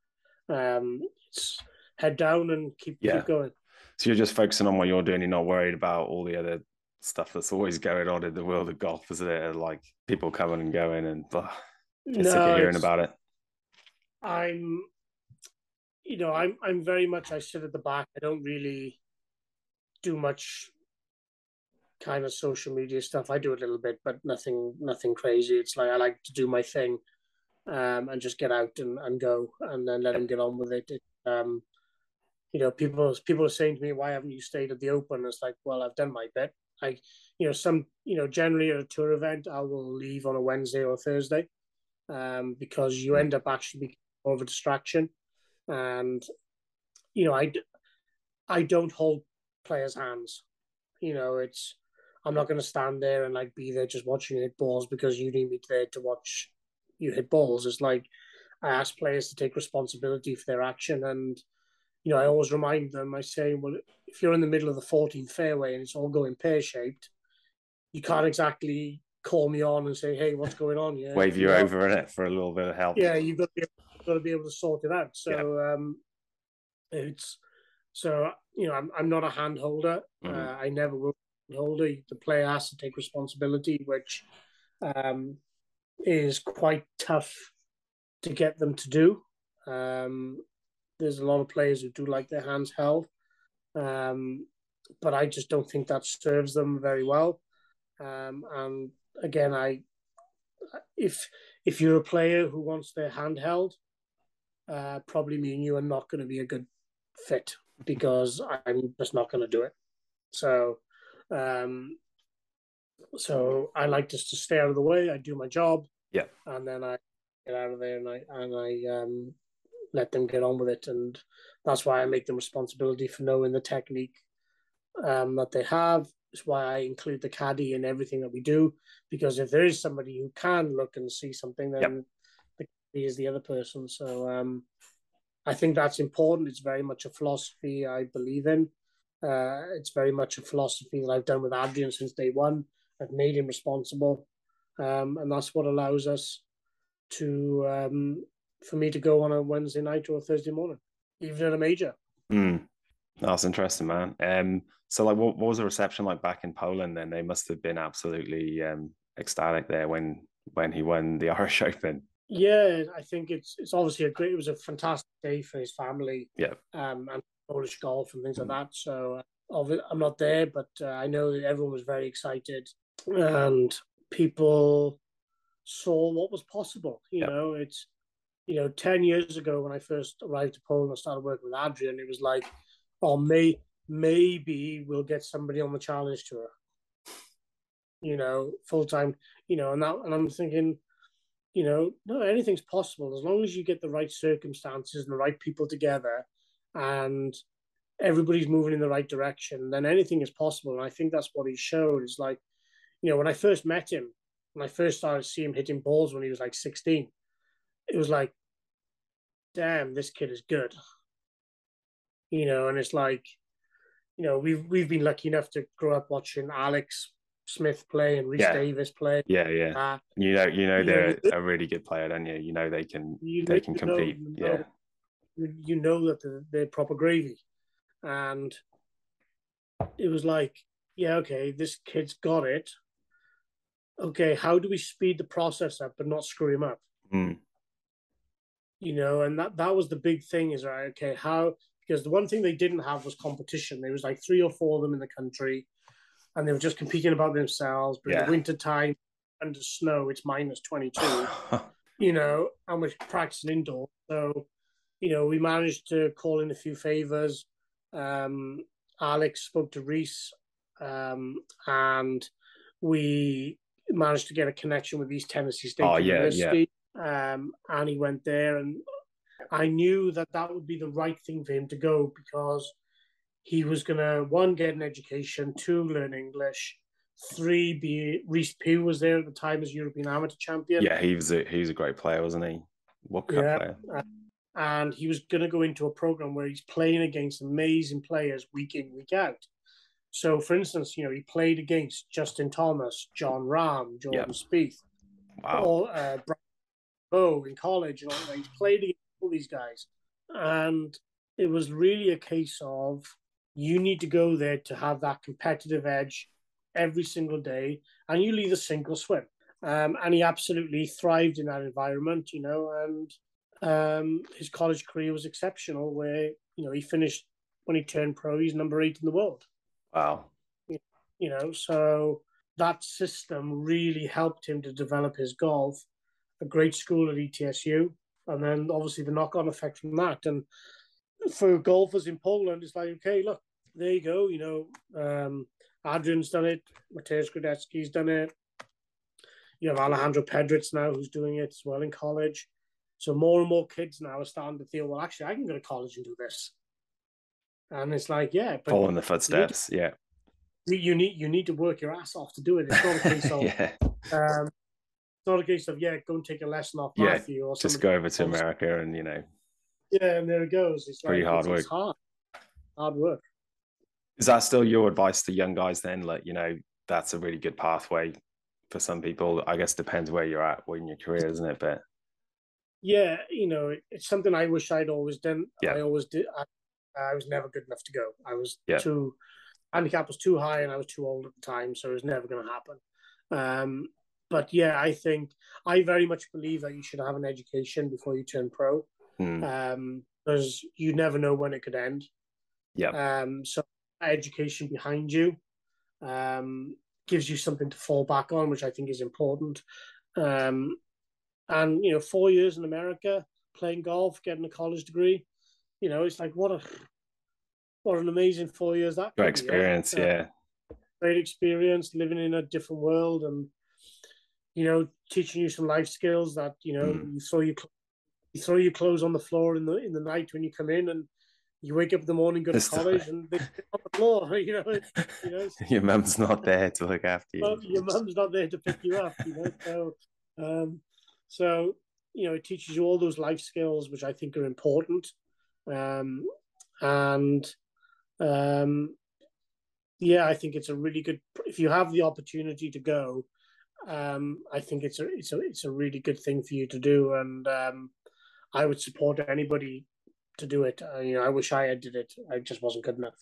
um, it's head down and keep, yeah. keep going. So you're just focusing on what you're doing, you're not worried about all the other stuff that's always going on in the world of golf, isn't it? Like people coming and going and blah, no, sick of hearing about it. I'm, you know, I'm, I'm very much, I sit at the back, I don't really do much kind of social media stuff. I do a little bit, but nothing nothing crazy. It's like I like to do my thing um, and just get out and, and go and then let them get on with it. it um, you know, people people are saying to me, why haven't you stayed at the Open? It's like, well, I've done my bit. I, you know, some, you know, generally at a tour event, I will leave on a Wednesday or a Thursday um, because you end up actually being more of a distraction. And, you know, I, I don't hold players' hands. You know, it's I'm not going to stand there and like be there just watching you hit balls because you need me there to watch you hit balls. It's like I ask players to take responsibility for their action, and you know, I always remind them. I say, well, if you're in the middle of the fourteenth fairway and it's all going pear-shaped, you can't exactly call me on and say, hey, what's going on here? Wave you, you over in it for a little bit of help. Yeah, you've got to be able, you've got to, be able to sort it out. So yeah. um, it's. So, you know, I'm I'm not a hand holder. Mm-hmm. Uh, I never will be a hand holder. The player has to take responsibility, which um, is quite tough to get them to do. Um, there's a lot of players who do like their hands held, um, but I just don't think that serves them very well. Um, and again, I if if you're a player who wants their hand held, uh, probably me and you are not going to be a good fit, because I'm just not going to do it. So um, so I like just to stay out of the way. I do my job. Yeah. And then I get out of there and I and I um, let them get on with it. And that's why I make them responsibility for knowing the technique um, that they have. It's why I include the caddy in everything that we do, because if there is somebody who can look and see something, then yep. the caddy is the other person. So um, I think that's important. It's very much a philosophy I believe in. Uh, it's very much a philosophy that I've done with Adrian since day one. I've made him responsible. Um, and that's what allows us to, um, for me to go on a Wednesday night or a Thursday morning. even at a major. Mm. That's interesting, man. Um, so like, what, what was the reception like back in Poland? Then they must have been absolutely um, ecstatic there when when he won the Irish Open. Yeah, I think it's it's obviously a great. It was a fantastic day for his family. Yeah, um, and Polish golf and things mm. like that. So uh, I'm not there, but uh, I know that everyone was very excited and people saw what was possible. You yep. know, it's you know, ten years ago when I first arrived to Poland, I started working with Adrian. It was like, or may, maybe we'll get somebody on the Challenge Tour, you know, full-time, you know, and that, and I'm thinking, you know, no, anything's possible as long as you get the right circumstances and the right people together and everybody's moving in the right direction, then anything is possible. And I think that's what he showed is like, you know, when I first met him, when I first started seeing him hitting balls when he was like sixteen, it was like, damn, this kid is good. You know, and it's like, you know, we've we've been lucky enough to grow up watching Alex Smith play and Rhys yeah. Davis play. Yeah, yeah. Uh, you know, you know you they're know, a really good player, don't you? You know they can they can compete. Know, you know, yeah, you know that they're, they're proper gravy, and it was like, yeah, okay, this kid's got it. Okay, how do we speed the process up but not screw him up? Mm. You know, and that that was the big thing is right. Okay, how. Because the one thing they didn't have was competition. There was like three or four of them in the country and they were just competing about themselves. But yeah. in the wintertime, under snow, it's minus twenty-two, you know, and we're practicing indoor. So, you know, we managed to call in a few favours. Um, Alex spoke to Rhys um, and we managed to get a connection with East Tennessee State oh, University. Yeah, yeah. Um, and he went there and I knew that that would be the right thing for him to go because he was going to, one, get an education, two, learn English, three, be Rhys Pugh was there at the time as European Amateur Champion. Yeah, he was a, he was a great player, wasn't he? What kind yeah. of player? And he was going to go into a program where he's playing against amazing players week in, week out. So, for instance, you know, he played against Justin Thomas, John Rahm, Jordan yeah. Spieth, wow. all, uh, Brian Bowe in college, and all that. He's played against these guys, and it was really a case of you need to go there to have that competitive edge every single day, and you'll either sink or swim. Um, and he absolutely thrived in that environment, you know. And um, his college career was exceptional, where you know he finished when he turned pro, he's number eight in the world. Wow, you know, so that system really helped him to develop his golf. A great school at E T S U. And then obviously the knock-on effect from that. And for golfers in Poland, it's like, okay, look, there you go. You know, um, Adrian's done it. Mateusz Grodecki's done it. You have Alejandro Pedritz now who's doing it as well in college. So more and more kids now are starting to feel, well, actually, I can go to college and do this. And it's like, yeah. But following the footsteps, you to, yeah. You need you need to work your ass off to do it. It's not a case of... yeah. um, It's not a case of, yeah, go and take a lesson off yeah, Matthew. Or just go over to America and, you know. Yeah, and there it goes. It's pretty like, hard it's, work. It's hard. hard work. Is that still your advice to young guys then? Like, you know, that's a really good pathway for some people. I guess it depends where you're at in your career, isn't it? But yeah, you know, it's something I wish I'd always done. Yeah. I always did. I, I was never good enough to go. I was yeah. too, handicap was too high and I was too old at the time, so it was never going to happen. Um, But yeah, I think I very much believe that you should have an education before you turn pro, mm. um, because you never know when it could end. Yeah. Um, so education behind you um, gives you something to fall back on, which I think is important. Um, and you know, four years in America playing golf, getting a college degree, you know, it's like what a what an amazing four years that could be, experience, yeah. yeah. Uh, great experience, living in a different world and. You know, teaching you some life skills that you know mm. you throw your you throw your clothes on the floor in the in the night when you come in, and you wake up in the morning, go to college, and they sit on the floor. You know, it's, you know it's, your mum's not there to look after you. Your mum's not there to pick you up. You know, so um, so you know, it teaches you all those life skills which I think are important, um, and um, yeah, I think it's a really good if you have the opportunity to go. Um, I think it's a it's a it's a really good thing for you to do, and um, I would support anybody to do it. Uh, you know, I wish I had did it. I just wasn't good enough.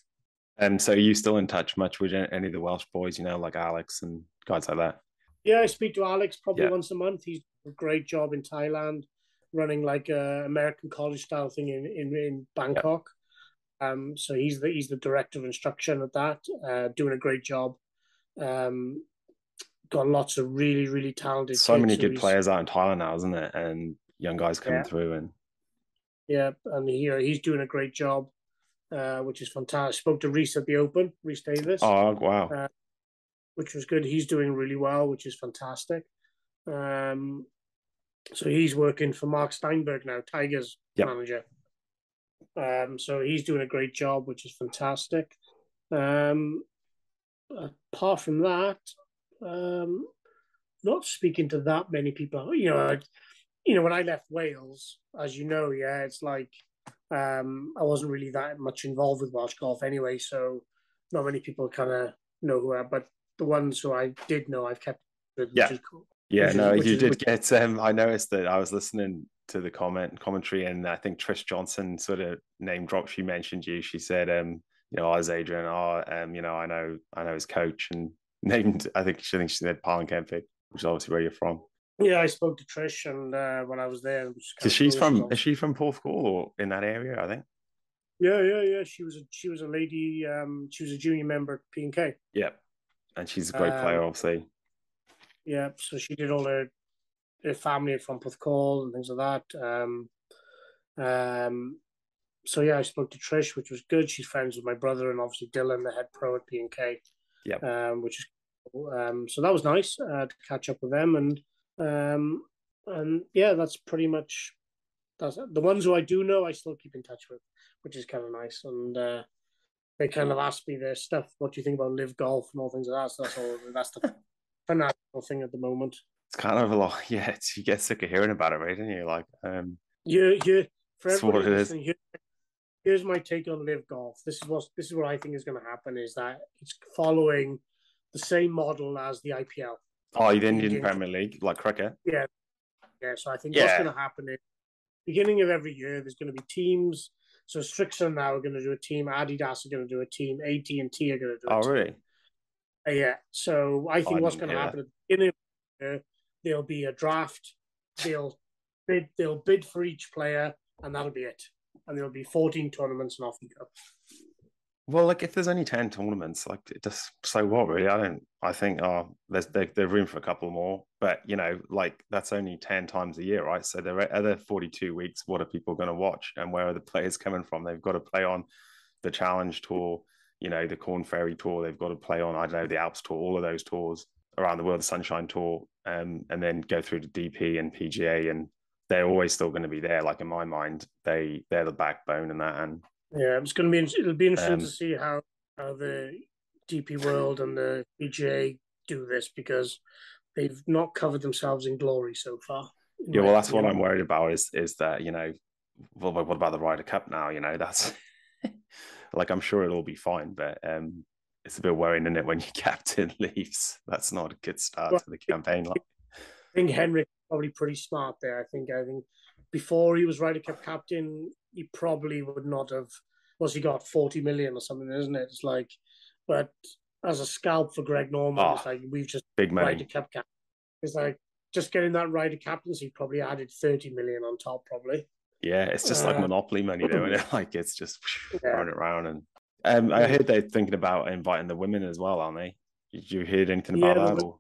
And so, are you still in touch much with any of the Welsh boys? You know, like Alex and guys like that. Yeah, I speak to Alex probably yeah. once a month. He's a great job in Thailand, running like a American college style thing in in, in Bangkok. Yeah. Um, so he's the he's the director of instruction at that, uh, doing a great job. Um, got lots of really really talented. So many good players out in Thailand now, isn't it? And young guys coming yeah. through and. Yeah, and he, he's doing a great job, uh, which is fantastic. Spoke to Reese at the Open, Reese Davis. Oh, wow. Uh, which was good. He's doing really well, which is fantastic. Um, so he's working for Mark Steinberg now, Tiger's yep. manager. Um, so he's doing a great job, which is fantastic. Um, apart from that, um, not speaking to that many people. You know, I, You know, when I left Wales, as you know, yeah, it's like um, I wasn't really that much involved with Welsh golf anyway, so not many people kind of know who I am, but the ones who I did know, I've kept with, yeah. which is cool. Yeah, which no, is, you is, did get, um, I noticed that I was listening to the comment commentary, and I think Trish Johnson sort of name dropped, she mentioned you, she said, um, you know, I was Adrian, oh, um, you know, I know I know his coach, and named, I think she, I think she said Pyle and Kenfig, which is obviously where you're from. Yeah, I spoke to Trish, and uh, when I was there, it was so she's cool, from so. Is she from Porthcawl or in that area? I think. Yeah, yeah, yeah. She was a she was a lady. Um, she was a junior member at P and K. Yeah, and she's a great um, player, obviously. Yeah, so she did all her her family from Porthcawl and things like that. Um, um, so yeah, I spoke to Trish, which was good. She's friends with my brother and obviously Dylan, the head pro at P and K. Yeah, um, which is cool. Um, so that was nice uh, to catch up with them and. Um and yeah, that's pretty much that's it. The ones who I do know, I still keep in touch with, which is kind of nice. And uh, they kind of ask me their stuff. What do you think about live golf and all things like that? So that's all. That's the fanatical thing at the moment. It's kind of a lot. Yeah, it's, you get sick of hearing about it, right? Don't you like, um, yeah, yeah. For everybody listening, here, here's my take on live golf. This is what this is what I think is going to happen: is that it's following the same model as the I P L. Oh, the Indian Premier League, like cricket. Yeah. Yeah, so I think yeah. what's going to happen is beginning of every year, there's going to be teams. So Strixon now are going to do a team. Adidas are going to do a team. A T and T are going to do a oh, team. Oh, really? Uh, yeah. So I think oh, I what's going to happen that. At the beginning of the year, there'll be a draft. They'll bid, they'll bid for each player, and that'll be it. And there'll be fourteen tournaments, and off you go. Well, like if there's only ten tournaments, like just so what really? I don't. I think oh, there's there's room for a couple more, but you know, like that's only ten times a year, right? So there are other forty-two weeks. What are people going to watch, and where are the players coming from? They've got to play on the Challenge Tour, you know, the Corn Ferry Tour. They've got to play on I don't know the Alps Tour, all of those tours around the world, the Sunshine Tour, um, and then go through to D P and P G A, and they're always still going to be there. Like in my mind, they they're the backbone and that and. Yeah, it's going to be. It'll be interesting um, to see how, how the D P World and the P G A do this because they've not covered themselves in glory so far. Yeah, well, that's what I'm worried about. Is is that you know, well, what about the Ryder Cup now? You know, that's like I'm sure it'll be fine, but um, it's a bit worrying, isn't it, when your captain leaves? That's not a good start well, to the campaign. Like, I think Henrik's probably pretty smart there. I think I think before he was Ryder Cup captain. He probably would not have, was he got forty million or something, isn't it? It's like, but as a scalp for Greg Norman, oh, it's like we've just big money. Cap cap. It's like just getting that Ryder captaincy probably added thirty million on top, probably. Yeah, it's just uh, like monopoly money, doing it? Like it's just yeah. throwing it around. And um, I heard they're thinking about inviting the women as well, aren't they? Did you hear anything about yeah, that? Or?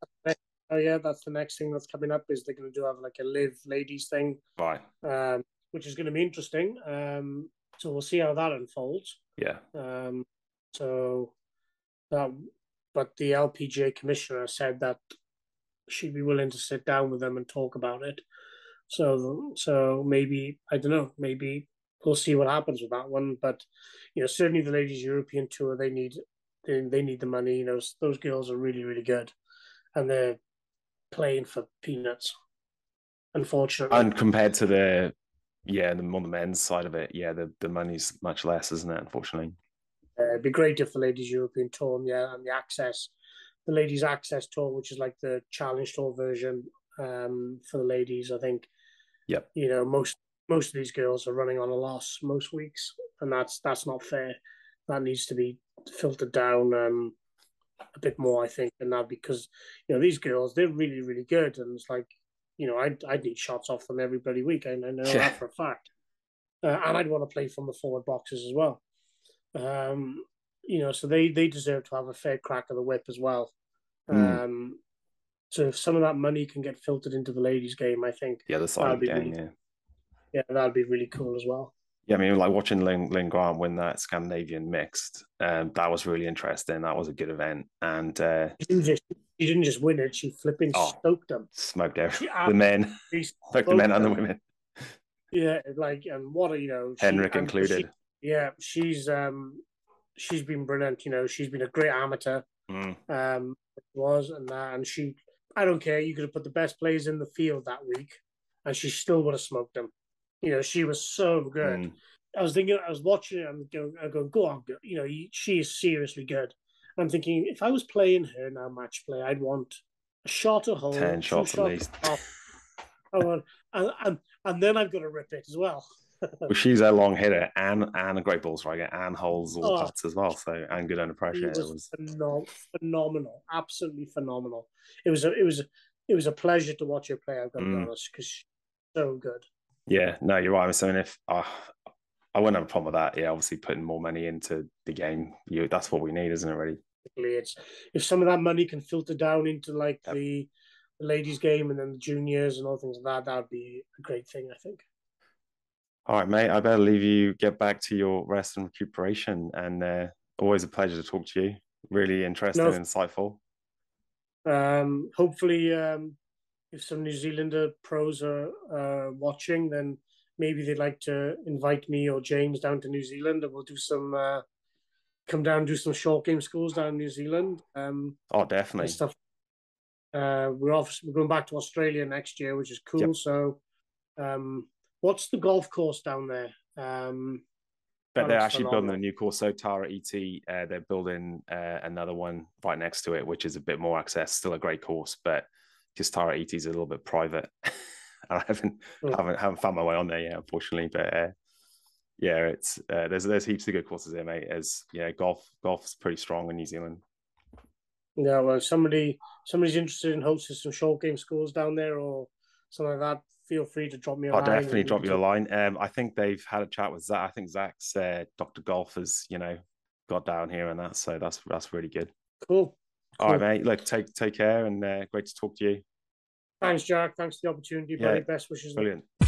Oh yeah, that's the next thing that's coming up is they're going to do have like a live ladies thing, right? Um, which is going to be interesting. Um, so we'll see how that unfolds. Yeah. Um, so, that, but the L P G A commissioner said that she'd be willing to sit down with them and talk about it. So, so maybe, I don't know, maybe we'll see what happens with that one. But, you know, certainly the Ladies European Tour, they need they, they need the money. You know, those girls are really, really good. And they're playing for peanuts, unfortunately. And compared to the... Yeah, and on the men's side of it, yeah, the, the money's much less, isn't it, unfortunately? Uh, it'd be great if the Ladies European Tour and, yeah, and the Access, the Ladies Access Tour, which is like the Challenge Tour version um, for the ladies, I think. Yep. You know, most most of these girls are running on a loss most weeks, and that's that's not fair. That needs to be filtered down um, a bit more, I think, than that, because, you know, these girls, they're really, really good. And it's like, you know, I'd, I'd need shots off them every bloody week. I know yeah. that for a fact. Uh, and I'd want to play from the forward boxes as well. Um, you know, so they, they deserve to have a fair crack of the whip as well. Mm. Um, so if some of that money can get filtered into the ladies' game, I think. Yeah, the side of the game, really, yeah. Yeah, that'd be really cool as well. Yeah, I mean, like watching Lynn, Lynn Graham win that Scandinavian mixed, um, that was really interesting. That was a good event. And uh, she, didn't just, she didn't just win it, she flipping oh, stoked them. Smoked everyone. The men. Smoked the men and the women. Yeah, like, and what, you know. Henrik she, included. She, yeah, she's um, she's been brilliant, you know. She's been a great amateur. Mm. Um, was and that, and she, I don't care, you could have put the best players in the field that week, and she still would have smoked them. You know, she was so good. Mm. I was thinking, I was watching it, I'm going, I'm going, go on, you know, she is seriously good. And I'm thinking, if I was playing her now match play, I'd want a shot a hole, ten shots at least. I want, and, and and then I've got to rip it as well. Well, she's a long hitter and and a great ball striker and holds all oh, putts as well. So and good under pressure. It was, it was... Phenom- phenomenal, absolutely phenomenal. It was a, it was a, it was a pleasure to watch her play. I've got to mm. be honest, because she's so good. Yeah, no, you're right. So, I mean, if uh, I wouldn't have a problem with that. Yeah, obviously putting more money into the game, you, that's what we need, isn't it? Really, it's if some of that money can filter down into like yep. the, the ladies' game and then the juniors and all things like that, that would be a great thing, I think. All right, mate. I better leave you. Get back to your rest and recuperation. And uh, always a pleasure to talk to you. Really interesting no, and insightful. Um, hopefully, um, if some New Zealander pros are uh, watching, then maybe they'd like to invite me or James down to New Zealand, and we'll do some uh, come down and do some short game schools down in New Zealand. Um, oh, definitely. Stuff. Uh, we're off. We're going back to Australia next year, which is cool. Yep. So. Um, What's the golf course down there? Um, but they're actually building a new course. So Tara Iti, uh, they're building uh, another one right next to it, which is a bit more access. Still a great course, but because Tara Iti is a little bit private, I haven't, mm. haven't haven't found my way on there yet, unfortunately. But uh, yeah, it's uh, there's there's heaps of good courses there, mate. As yeah, golf golf's pretty strong in New Zealand. Yeah, well, if somebody somebody's interested in hosting some short game schools down there or something like that, feel free to drop me a I'll line. I'll definitely drop you a line. Um, I think they've had a chat with Zach. I think Zach's uh, Doctor Golf has, you know, got down here and that. So that's that's really good. Cool. All cool. right, mate. Look, take take care and uh, great to talk to you. Thanks, Jack. Thanks for the opportunity. Yeah. Very best wishes. Brilliant.